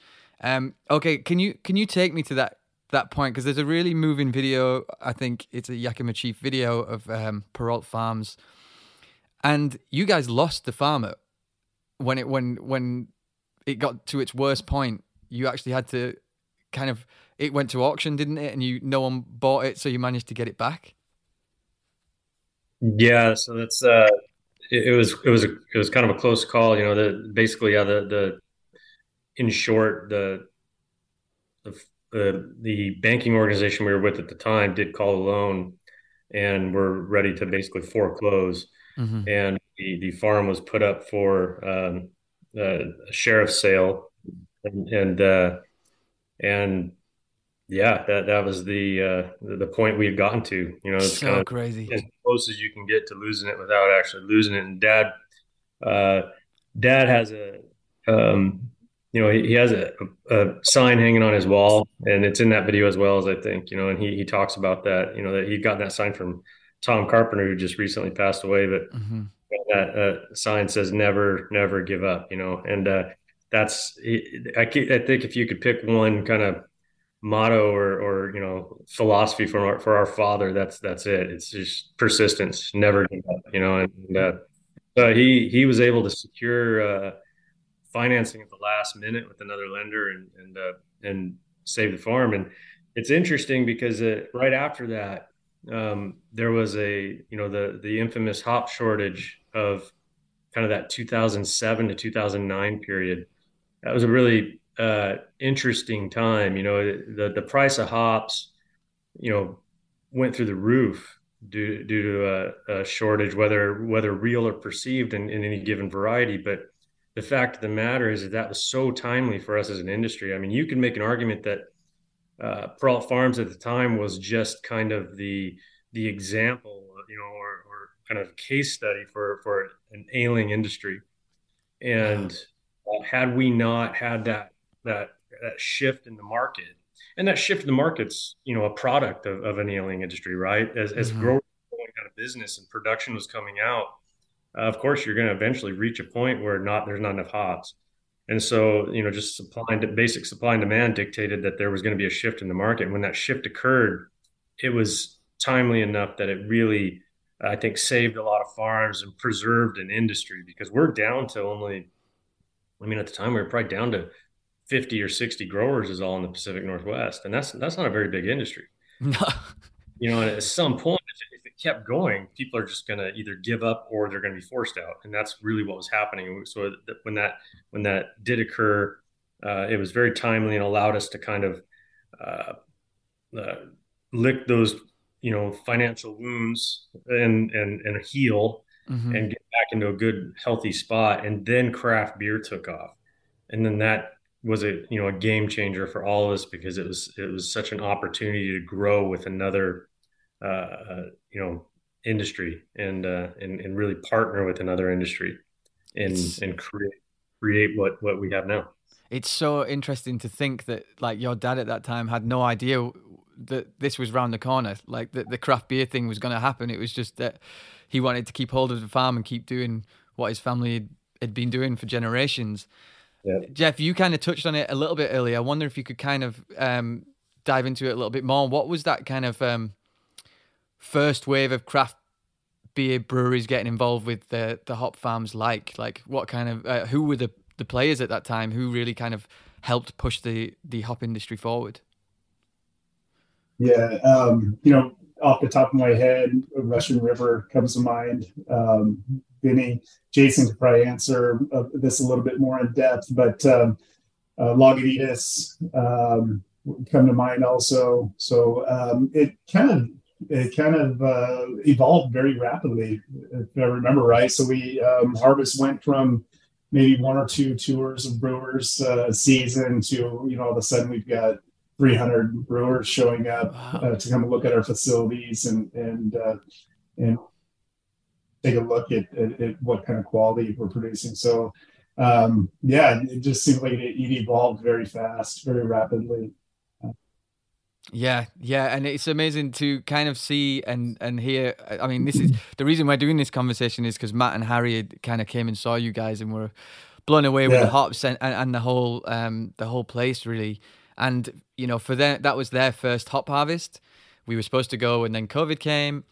Okay, can you take me to that point? Because there's a really moving video. I think it's a Yakima Chief video of Perrault Farms, and you guys lost the farmer when it got to its worst point. You actually had to. Kind of, it went to auction, didn't it? And no one bought it, so you managed to get it back. Yeah, so that's it was kind of a close call, the banking organization we were with at the time did call a loan, and we're ready to basically foreclose. Mm-hmm. And the farm was put up for a sheriff's sale, and that was the point we had gotten to. It's so kind of crazy, as close as you can get to losing it without actually losing it. And Dad has he has a sign hanging on his wall, and it's in that video as well, as I think, and he talks about that, that he'd gotten that sign from Tom Carpenter, who just recently passed away, but that sign says never give up, you know? And I think if you could pick one kind of motto or, you know, philosophy for our father, that's it. It's just persistence, never give up, you know? And so he was able to secure financing at the last minute with another lender and save the farm. And it's interesting because right after that, there was the infamous hop shortage of kind of that 2007 to 2009 period. That was a really interesting time. You know, the price of hops, you know, went through the roof due to a shortage, whether real or perceived in any given variety. But the fact of the matter is that was so timely for us as an industry. I mean, you can make an argument that Perrault Farms at the time was just kind of the example, you know, or kind of case study for an ailing industry. And had we not had that shift in the market, and that shift in the market's, you know, a product of an ailing industry, right? As growers were going out of business and production was coming out, of course, you're going to eventually reach a point where there's not enough hops. And so, you know, just basic supply and demand dictated that there was going to be a shift in the market. And when that shift occurred, it was timely enough that it really, I think, saved a lot of farms and preserved an industry, because we're down to at the time we were probably down to 50 or 60 growers is all in the Pacific Northwest. And that's not a very big industry. You know, and at some point, if it kept going, people are just going to either give up or they're going to be forced out. And that's really what was happening. So when that did occur, it was very timely and allowed us to kind of lick those, you know, financial wounds and heal and get back into a good, healthy spot. And then craft beer took off. And then that was a game changer for all of us, because it was such an opportunity to grow with another, industry and really partner with another industry and create what we have now. It's so interesting to think that, like, your dad at that time had no idea that this was round the corner, like that the craft beer thing was going to happen. It was just that he wanted to keep hold of the farm and keep doing what his family had been doing for generations. Yeah. Jeff, you kind of touched on it a little bit earlier. I wonder if you could kind of dive into it a little bit more. What was that kind of first wave of craft beer breweries getting involved with the hop farms like? Like, what kind of who were the players at that time who really kind of helped push the hop industry forward? Yeah, off the top of my head, Russian River comes to mind. Jason could probably answer this a little bit more in depth, but Lagunitas come to mind also. So it kind of evolved very rapidly, if I remember right. So we Harvest went from maybe one or two tours of brewers a season to, you know, all of a sudden we've got 300 brewers showing up to come look at our facilities and take a look at what kind of quality we're producing. So, it just seemed like it evolved very fast, very rapidly. Yeah. And it's amazing to kind of see and hear. I mean, this is the reason we're doing this conversation is because Matt and Harry kind of came and saw you guys and were blown away with the hops and the whole place, really. And, you know, for them, that was their first hop harvest. We were supposed to go and then COVID came.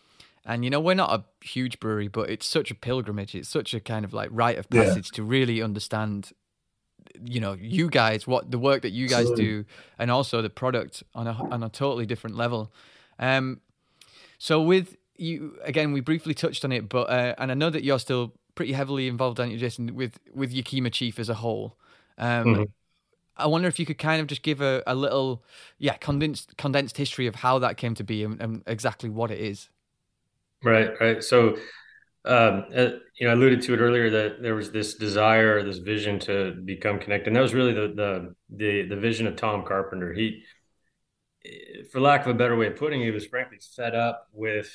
And, you know, we're not a huge brewery, but it's such a pilgrimage. It's such a kind of like rite of passage to really understand, you know, you guys, what the work that you guys do, and also the product on a totally different level. So with you, again, we briefly touched on it, but and I know that you're still pretty heavily involved, aren't you, Jason, with Yakima Chief as a whole. I wonder if you could kind of just give a little, condensed history of how that came to be and exactly what it is. Right. So, I alluded to it earlier that there was this desire, this vision to become connected. And that was really the vision of Tom Carpenter. He, for lack of a better way of putting it, he was frankly fed up with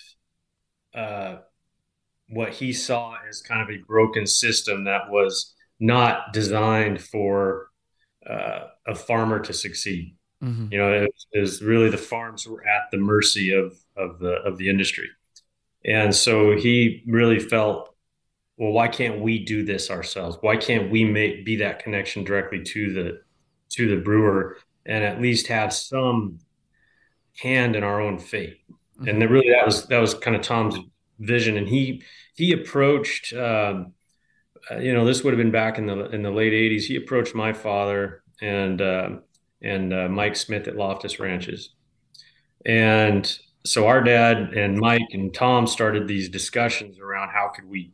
what he saw as kind of a broken system that was not designed for a farmer to succeed. You know, it was really the farms were at the mercy of the industry. And so he really felt, well, why can't we do this ourselves? Why can't we be that connection directly to the brewer and at least have some hand in our own fate? Mm-hmm. And really, that was kind of Tom's vision. And he approached, this would have been back in the late 80s. He approached my father and Mike Smith at Loftus Ranches. And so our dad and Mike and Tom started these discussions around how could we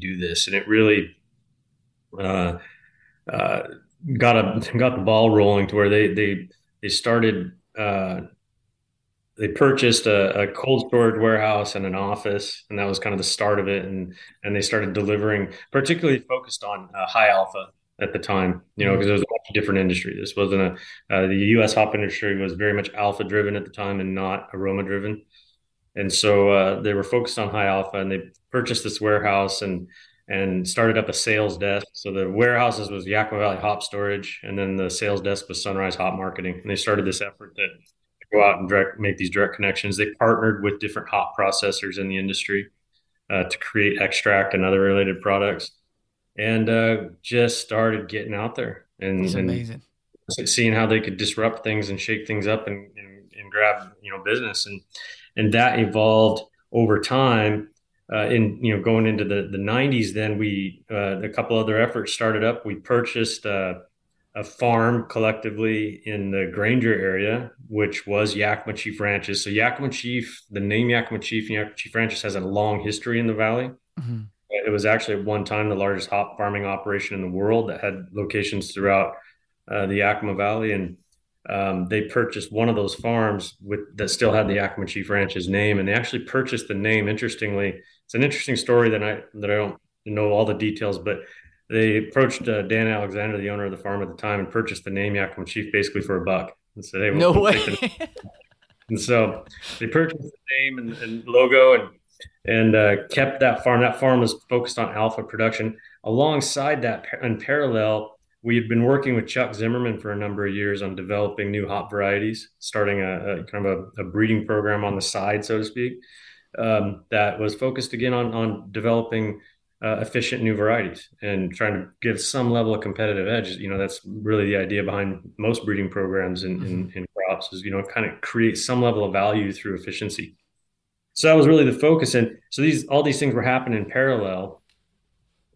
do this? And it really got the ball rolling to where they started, they purchased a cold storage warehouse and an office, and that was kind of the start of it. And they started delivering, particularly focused on high alpha at the time, because it was a different industry. This wasn't the U.S. hop industry was very much alpha driven at the time and not aroma driven. And so they were focused on high alpha, and they purchased this warehouse and started up a sales desk. So the warehouses was Yakima Valley Hop Storage, and then the sales desk was Sunrise Hop Marketing. And they started this effort that go out and make these direct connections. They partnered with different hop processors in the industry to create extract and other related products. And just started getting out there and seeing how they could disrupt things and shake things up and grab business, and that evolved over time. In going into the 90s, then we a couple other efforts started up. We purchased a farm collectively in the Granger area, which was Yakima Chief Ranches. So Yakima Chief, the name Yakima Chief and Yakima Chief Ranches has a long history in the valley. Mm-hmm. It was actually at one time the largest hop farming operation in the world that had locations throughout the Yakima Valley. And they purchased one of those farms that still had the Yakima Chief Ranches name. And they actually purchased the name. Interestingly, it's an interesting story that I don't know all the details, but they approached Dan Alexander, the owner of the farm at the time, and purchased the name Yakima Chief basically for $1. And so they no way. And so they purchased the name and logo and kept that farm. That farm was focused on alpha production. Alongside that, in parallel, we had been working with Chuck Zimmerman for a number of years on developing new hop varieties, starting a kind of a breeding program on the side, so to speak, that was focused again on developing efficient new varieties and trying to give some level of competitive edge. That's really the idea behind most breeding programs in crops is, kind of create some level of value through efficiency. So that was really the focus. And so all these things were happening in parallel.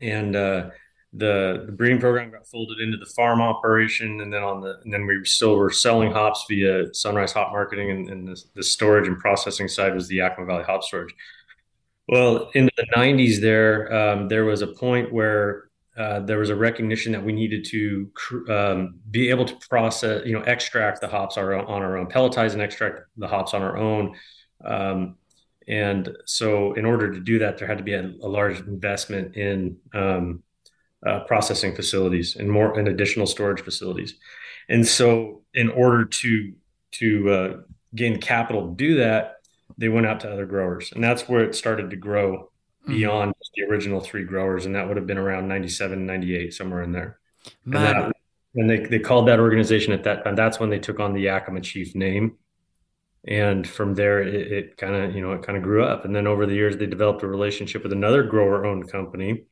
And the breeding program got folded into the farm operation. And then then we still were selling hops via Sunrise Hop Marketing. And the storage and processing side was the Yakima Valley Hop Storage. Well, in the 90s there was a point where there was a recognition that we needed to be able to process, extract the hops on our own, pelletize and extract the hops on our own. And so in order to do that, there had to be a large investment in processing facilities and additional storage facilities. And so in order to gain capital to do that, they went out to other growers. And that's where it started to grow beyond just the original three growers. And that would have been around 97, 98, somewhere in there. And they called that organization at that time. That's when they took on the Yakima Chief name. And from there, it kind of grew up. And then over the years, they developed a relationship with another grower-owned company,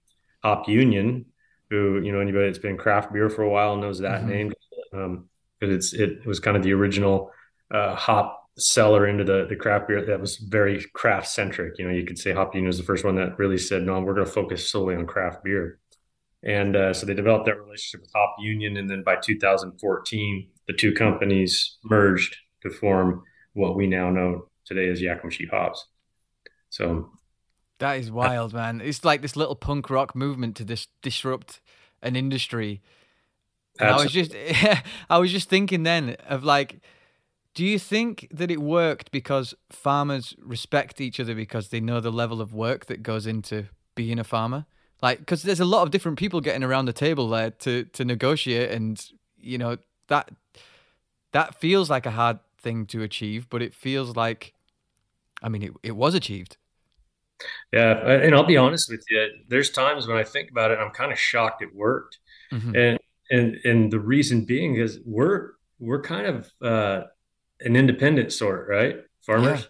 Hop Union, who, anybody that's been craft beer for a while knows that name. Because it was kind of the original hop seller into the craft beer that was very craft-centric. You could say Hop Union was the first one that really said, no, we're going to focus solely on craft beer. And so they developed that relationship with Hop Union. And then by 2014, the two companies merged to form what we now know today is Yakima Chief Hops. So that is wild, man. It's like this little punk rock movement to disrupt an industry. And I was just thinking then of do you think that it worked because farmers respect each other because they know the level of work that goes into being a farmer? Because there's a lot of different people getting around the table there to negotiate, and that feels like a hard thing to achieve, but it feels like, it was achieved. Yeah. And I'll be honest with you, there's times when I think about it, I'm kind of shocked it worked. Mm-hmm. And the reason being is we're kind of an independent sort, right? Farmers.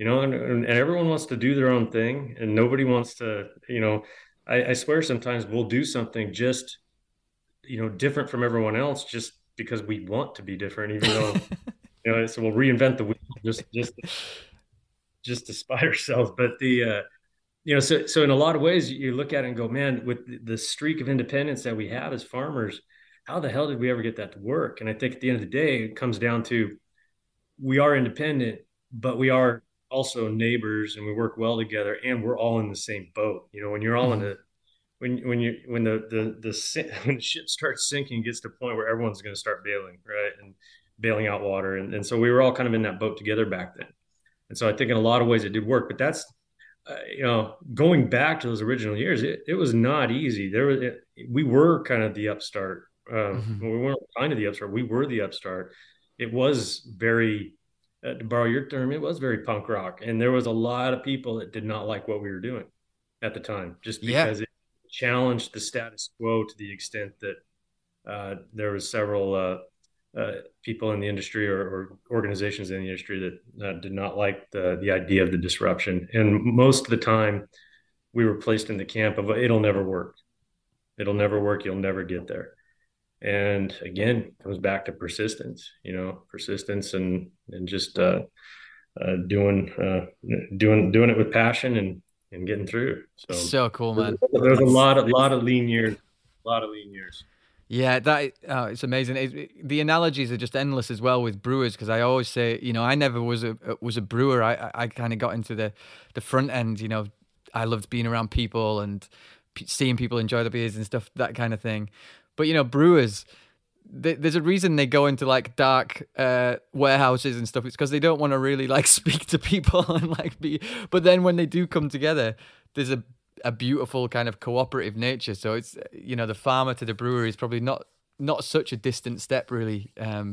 you know, and everyone wants to do their own thing, and nobody wants to, you know, I swear sometimes we'll do something just, you know, different from everyone else just because we want to be different, even though, you know, so we'll reinvent the wheel just to spite ourselves. But the, you know, so in a lot of ways you look at it and go, man, with the streak of independence that we have as farmers, how the hell did we ever get that to work? And I think at the end of the day, it comes down to, we are independent, but we are also neighbors and we work well together and we're all in the same boat. You know, when you're all in the, when the ship starts sinking, gets to a point where everyone's going to start bailing, right? And bailing out water. And so we were all kind of in that boat together back then. And so I think in a lot of ways it did work, but that's, you know, going back to those original years, it was not easy. We were kind of the upstart. We weren't kind of the upstart. We were the upstart. It was very, to borrow your term, it was very punk rock. And there was a lot of people that did not like what we were doing at the time, just because it challenged the status quo to the extent that there was several people in the industry or organizations in the industry that did not like the idea of the disruption. And most of the time we were placed in the camp of, it'll never work. It'll never work. You'll never get there. And again, it comes back to persistence, you know, persistence and just doing it with passion and getting through. So cool, man. There's a lot of lean years, Yeah, that it's amazing. The analogies are just endless as well with brewers, because I always say, you know, I never was a brewer. I kind of got into the front end. You know, I loved being around people and seeing people enjoy the beers and stuff, that kind of thing. But, you know, brewers, there's a reason they go into like dark warehouses and stuff. It's because they don't want to really like speak to people and like be. But then when they do come together, there's a beautiful kind of cooperative nature. So it's, you know, the farmer to the brewer is probably not such a distant step, really. I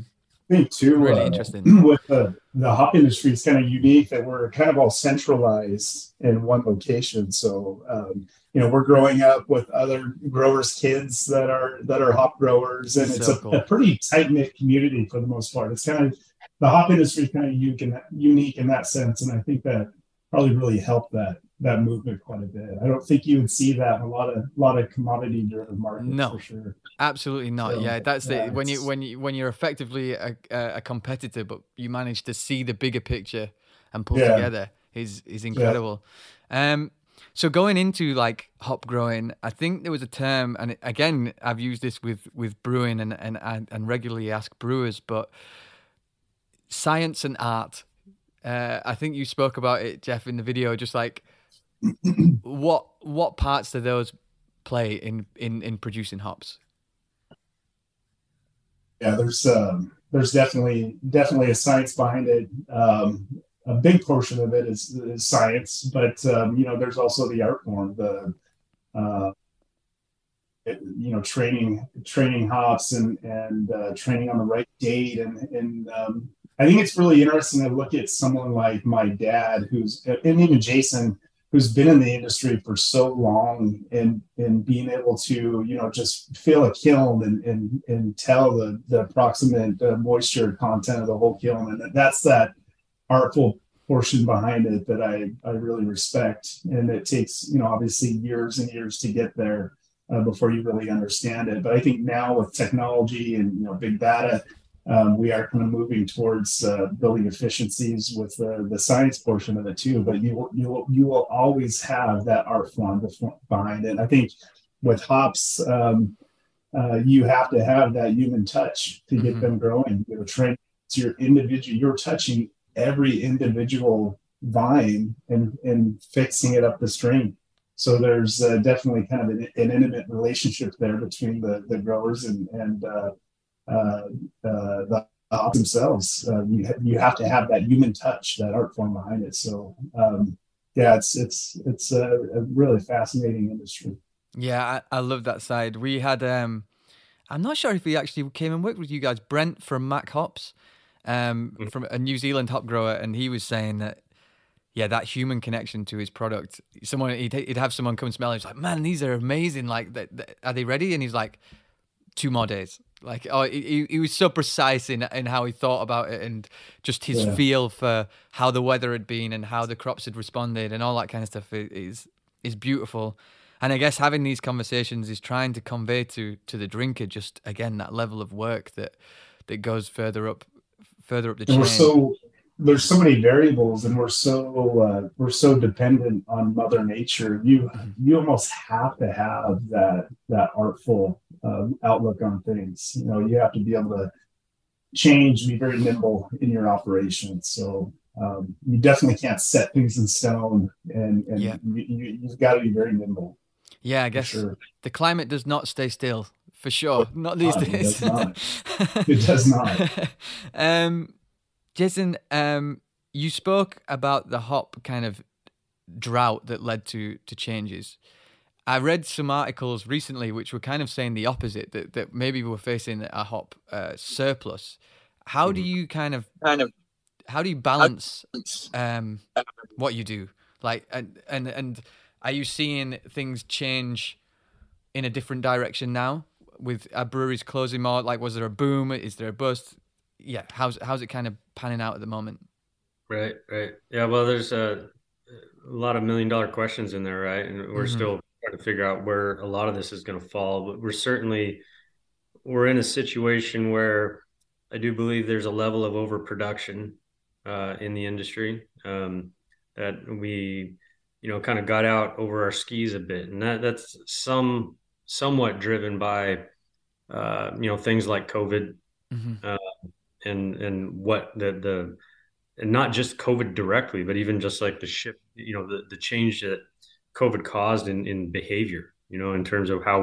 think too, really interesting. With the hop industry, it's kind of unique that we're kind of all centralized in one location. So, you know, we're growing up with other growers' kids that are hop growers, and it's so cool. A pretty tight-knit community for the most part. It's kind of, the hop industry is kind of unique in that sense, and I think that probably really helped that movement quite a bit. I don't think you would see that in a lot of commodity-driven markets. No, for sure. Absolutely not. So, yeah, that's it. When you're effectively a competitor, but you manage to see the bigger picture and pull together is incredible. Yeah. So going into like hop growing, I think there was a term, and again, I've used this with brewing and regularly ask brewers, but science and art. I think you spoke about it, Jeff, in the video, just like. What parts do those play in producing hops? Yeah, there's definitely a science behind it. A big portion of it is science, but you know, there's also the art form, the you know, training hops and training on the right date and I think it's really interesting to look at someone like my dad, and even Jason, who's been in the industry for so long, and being able to, you know, just feel a kiln and tell the approximate moisture content of the whole kiln. And that's that artful portion behind it that I really respect. And it takes, you know, obviously years and years to get there before you really understand it. But I think now with technology and, you know, big data, we are kind of moving towards building efficiencies with the science portion of it too, but you will always have that art form behind it. I think with hops, you have to have that human touch to get them growing. You know, train to your individual. You're touching every individual vine and fixing it up the string. So there's definitely kind of an intimate relationship there between the growers and the hops themselves. You have to have that human touch, that art form behind it. So it's a really fascinating industry. Yeah, I love that side. We had I'm not sure if he actually came and worked with you guys, Brent from Mac Hops, from a New Zealand hop grower, and he was saying that that human connection to his product. Someone he'd have someone come smell, and he's like, man, these are amazing. Like, are they ready? And he's like, 2 more days. Like, oh, he was so precise in how he thought about it, and just his feel for how the weather had been and how the crops had responded and all that kind of stuff is beautiful. And I guess having these conversations is trying to convey to the drinker just, again, that level of work that goes further up the chain. There's so many variables, and we're so dependent on Mother Nature. You almost have to have that artful outlook on things. You know, you have to be able to change, be very nimble in your operations. So you definitely can't set things in stone, and you've got to be very nimble. Yeah, I guess the climate does not stay still for sure. Not these days. It does not. Jason, you spoke about the hop kind of drought that led to changes. I read some articles recently which were kind of saying the opposite, that maybe we're facing a hop surplus. How do you how do you balance what you do? Like, and are you seeing things change in a different direction now with breweries closing more? Like, was there a boom? Is there a bust? Yeah, how's it kind of panning out at the moment? Right. Yeah, well, there's a lot of $1 million questions in there, right? And we're still trying to figure out where a lot of this is going to fall. But we're in a situation where I do believe there's a level of overproduction in the industry that we, kind of got out over our skis a bit, and that's somewhat driven by things like COVID. And what the and not just COVID directly, but even just like the shift, the change that COVID caused in behavior, in terms of how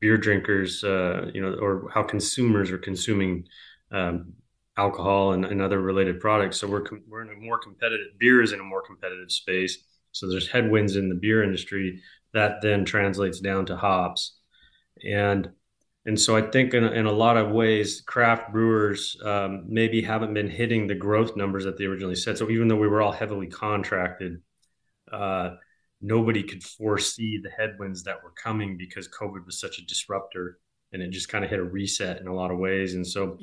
beer drinkers, or how consumers are consuming alcohol and other related products. So we're in a more competitive, beer is in a more competitive space. So there's headwinds in the beer industry that then translates down to hops. And so I think in a lot of ways, craft brewers maybe haven't been hitting the growth numbers that they originally said. So even though we were all heavily contracted, nobody could foresee the headwinds that were coming because COVID was such a disruptor, and it just kind of hit a reset in a lot of ways. And so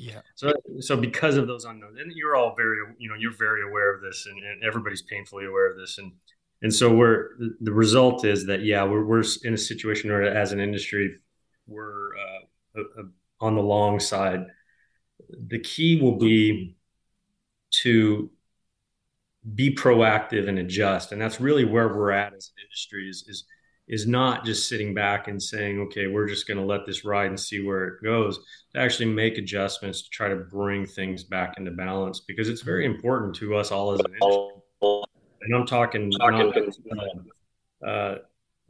because of those unknowns, and you're all you're very aware of this, and everybody's painfully aware of this. And so the result is that, we're in a situation where as an industry, we're on the long side. The key will be to be proactive and adjust, and that's really where we're at as an industry. Is not just sitting back and saying, okay, we're just going to let this ride and see where it goes. To actually make adjustments to try to bring things back into balance, because it's very important to us all as an industry. And I'm talking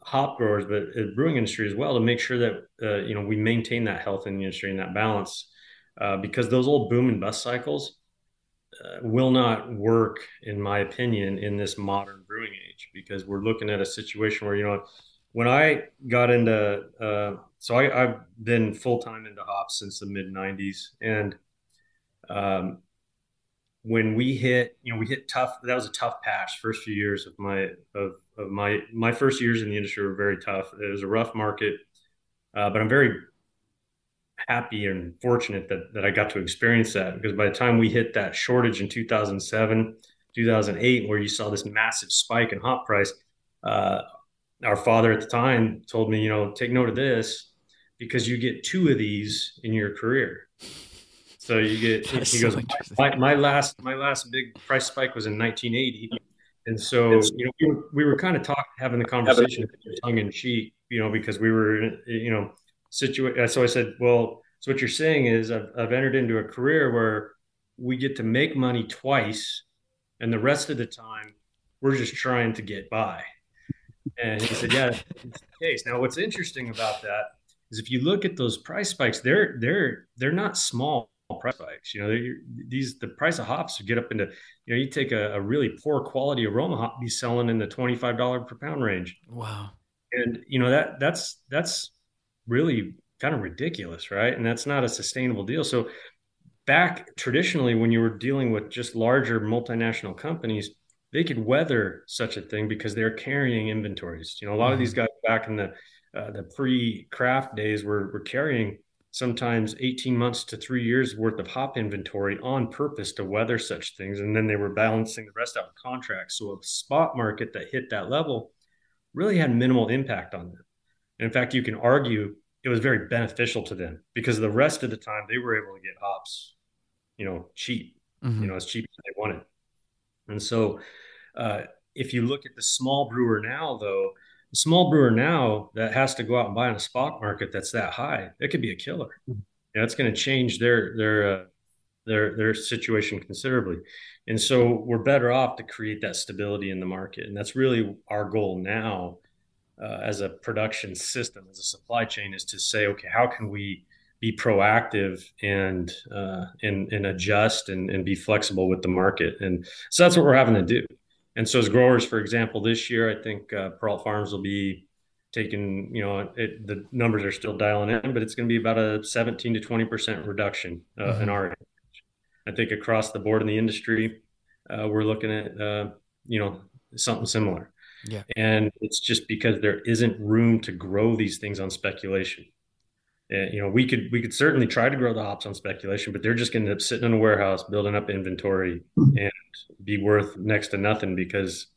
hop growers, but the brewing industry as well, to make sure that we maintain that health in the industry and that balance, because those old boom and bust cycles will not work, in my opinion, in this modern brewing age, because we're looking at a situation where when I got into I've been full-time into hops since the mid-'90s, and when we hit tough, that was a tough patch. First few years of my first years in the industry were very tough. It was a rough market, but I'm very happy and fortunate that I got to experience that, because by the time we hit that shortage in 2007, 2008, where you saw this massive spike in hop price, our father at the time told me, take note of this, because you get 2 of these in your career. So he goes, my last big price spike was in 1980. And so, we were kind of having the conversation tongue in cheek, because we were, situated. So I said, well, so what you're saying is I've entered into a career where we get to make money twice, and the rest of the time we're just trying to get by. And he said, yeah, that's the case. Now, what's interesting about that is if you look at those price spikes, they're not small price spikes. The price of hops would get up into, you take a really poor quality aroma hop, be selling in the $25 per pound range. Wow. And that's really kind of ridiculous, right? And that's not a sustainable deal. So back traditionally, when you were dealing with just larger multinational companies, they could weather such a thing because they're carrying inventories. A lot of these guys back in the pre-craft days were carrying sometimes 18 months to 3 years worth of hop inventory on purpose to weather such things. And then they were balancing the rest out with contracts. So a spot market that hit that level really had minimal impact on them. And in fact, you can argue it was very beneficial to them because the rest of the time they were able to get hops, you know, cheap, mm-hmm. you know, as cheap as they wanted. And so if you look at the small brewer now, though, a small brewer now that has to go out and buy on a spot market that's that high, it could be a killer. You know, it's going to change their situation considerably. And so we're better off to create that stability in the market. And that's really our goal now as a production system, as a supply chain, is to say, okay, how can we be proactive and adjust and be flexible with the market? And so that's what we're having to do. And so as growers, for example, this year, I think Perrault Farms will be taking, you know, the numbers are still dialing in, but it's going to be about a 17 to 20% reduction in our range. I think across the board in the industry, we're looking at, you know, something similar. Yeah. And it's just because there isn't room to grow these things on speculation. And, you know, we could certainly try to grow the hops on speculation, but they're just going to end up sitting in a warehouse, building up inventory, and be worth next to nothing because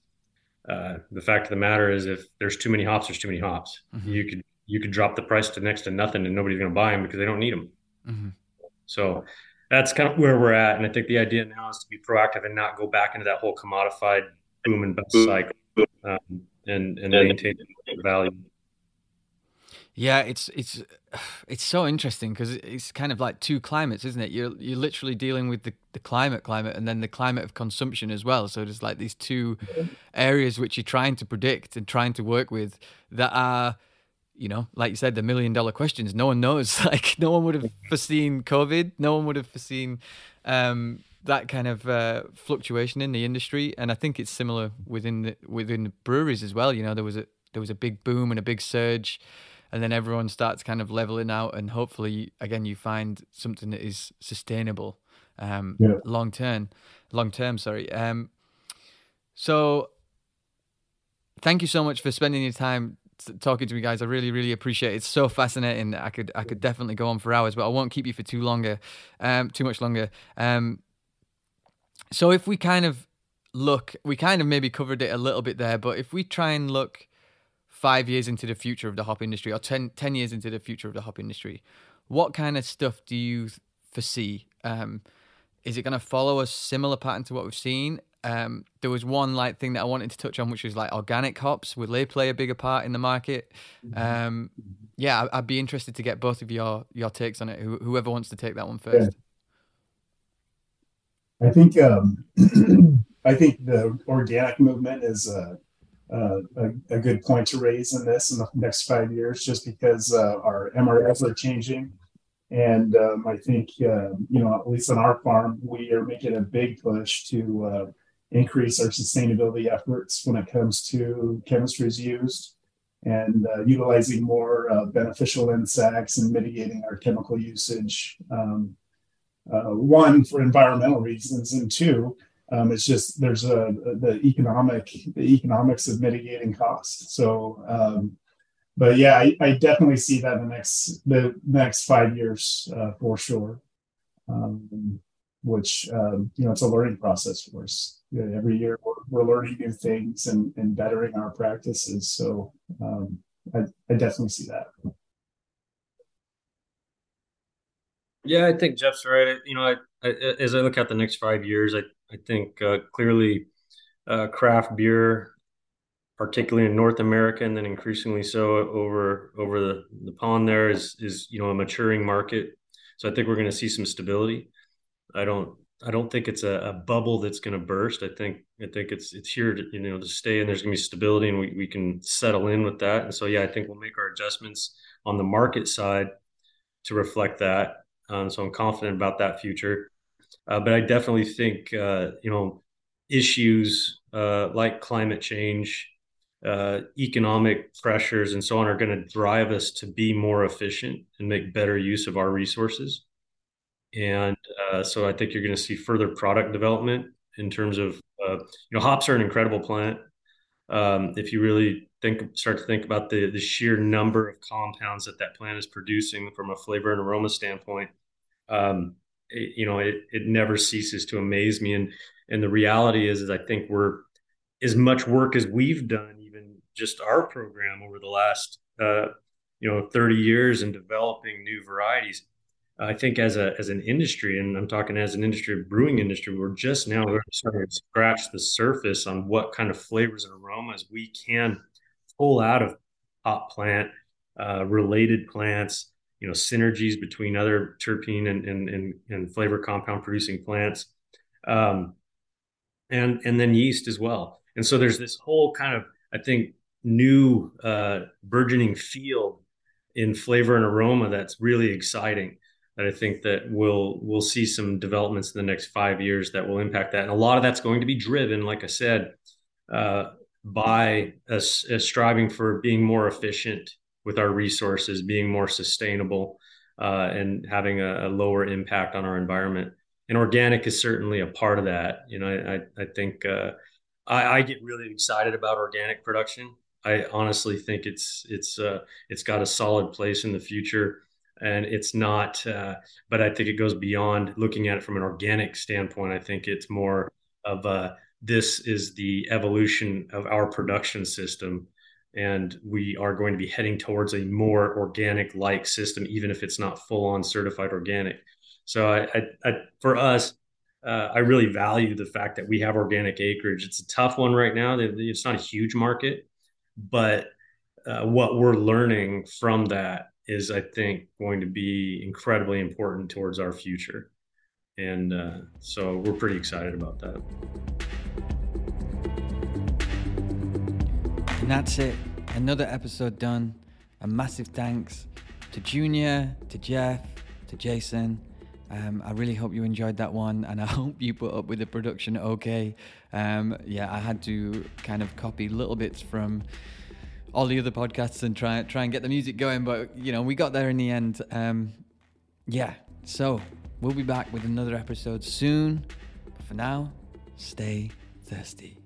the fact of the matter is, if there's too many hops, there's too many hops. Mm-hmm. You could drop the price to next to nothing, and nobody's going to buy them because they don't need them. Mm-hmm. So that's kind of where we're at, and I think the idea now is to be proactive and not go back into that whole commodified boom and bust cycle, and maintain the value. Yeah, it's so interesting because it's kind of like two climates, isn't it? You're literally dealing with the climate, and then the climate of consumption as well. So there's like these two areas which you're trying to predict and trying to work with that are, you know, like you said, the $1 million questions. No one knows. Like no one would have foreseen COVID. No one would have foreseen that kind of fluctuation in the industry. And I think it's similar within the breweries as well. You know, there was a big boom and a big surge. And then everyone starts kind of leveling out, and hopefully, again, you find something that is sustainable, long term. So, thank you so much for spending your time talking to me, guys. I really, really appreciate it. It's so fascinating. I could definitely go on for hours, but I won't keep you for too much longer. So, if we kind of look, we kind of maybe covered it a little bit there, but if we try and look 5 years into the future of the hop industry, or 10 years into the future of the hop industry, what kind of stuff do you foresee? Is it going to follow a similar pattern to what we've seen? There was one like thing that I wanted to touch on, which was like organic hops. Will they play a bigger part in the market? I'd be interested to get both of your takes on it. Whoever wants to take that one first. Yeah. I think I think the organic movement is a good point to raise in this in the next 5 years, just because our MRFs are changing, and I think you know, at least on our farm, we are making a big push to increase our sustainability efforts when it comes to chemistries used, and utilizing more beneficial insects and mitigating our chemical usage. One, for environmental reasons, and two, it's just there's the economics of mitigating costs. So, but yeah, I definitely see that in the next 5 years for sure. Which you know, it's a learning process for us. You know, every year we're learning new things and bettering our practices. So I definitely see that. Yeah, I think Jeff's right. You know, I as I look at the next 5 years, I think clearly craft beer, particularly in North America, and then increasingly so over the pond there, is you know, a maturing market. So I think we're going to see some stability. I don't think it's a bubble that's going to burst. I think it's here to, you know, to stay, and there's going to be stability, and we can settle in with that. And so yeah, I think we'll make our adjustments on the market side to reflect that. So I'm confident about that future. But I definitely think, you know, issues like climate change, economic pressures, and so on are going to drive us to be more efficient and make better use of our resources. And so I think you're going to see further product development in terms of, you know, hops are an incredible plant. If you really start to think about the sheer number of compounds that plant is producing from a flavor and aroma standpoint, it never ceases to amaze me. And the reality is I think we're, as much work as we've done, even just our program over the last 30 years in developing new varieties, I think as an industry, and I'm talking as an industry, brewing industry, we're just now starting to scratch the surface on what kind of flavors and aromas we can pull out of hop plant, related plants, synergies between other terpene and flavor compound producing plants, and then yeast as well. And so there's this whole kind of, I think, new burgeoning field in flavor and aroma that's really exciting. That I think that we'll see some developments in the next 5 years that will impact that. And a lot of that's going to be driven, like I said, by us striving for being more efficient with our resources, being more sustainable, and having a lower impact on our environment. And organic is certainly a part of that. I think I get really excited about organic production. I honestly think it's got a solid place in the future. And it's not, but I think it goes beyond looking at it from an organic standpoint. I think it's more of this is the evolution of our production system. And we are going to be heading towards a more organic-like system, even if it's not full-on certified organic. So I for us, I really value the fact that we have organic acreage. It's a tough one right now. It's not a huge market, but what we're learning from that is, I think, going to be incredibly important towards our future. And so we're pretty excited about that. And that's it. Another episode done. A massive thanks to Junior, to Jeff, to Jason. I really hope you enjoyed that one, and I hope you put up with the production okay. I had to kind of copy little bits from all the other podcasts and try and get the music going, but we got there in the end. So we'll be back with another episode soon, but for now, stay thirsty.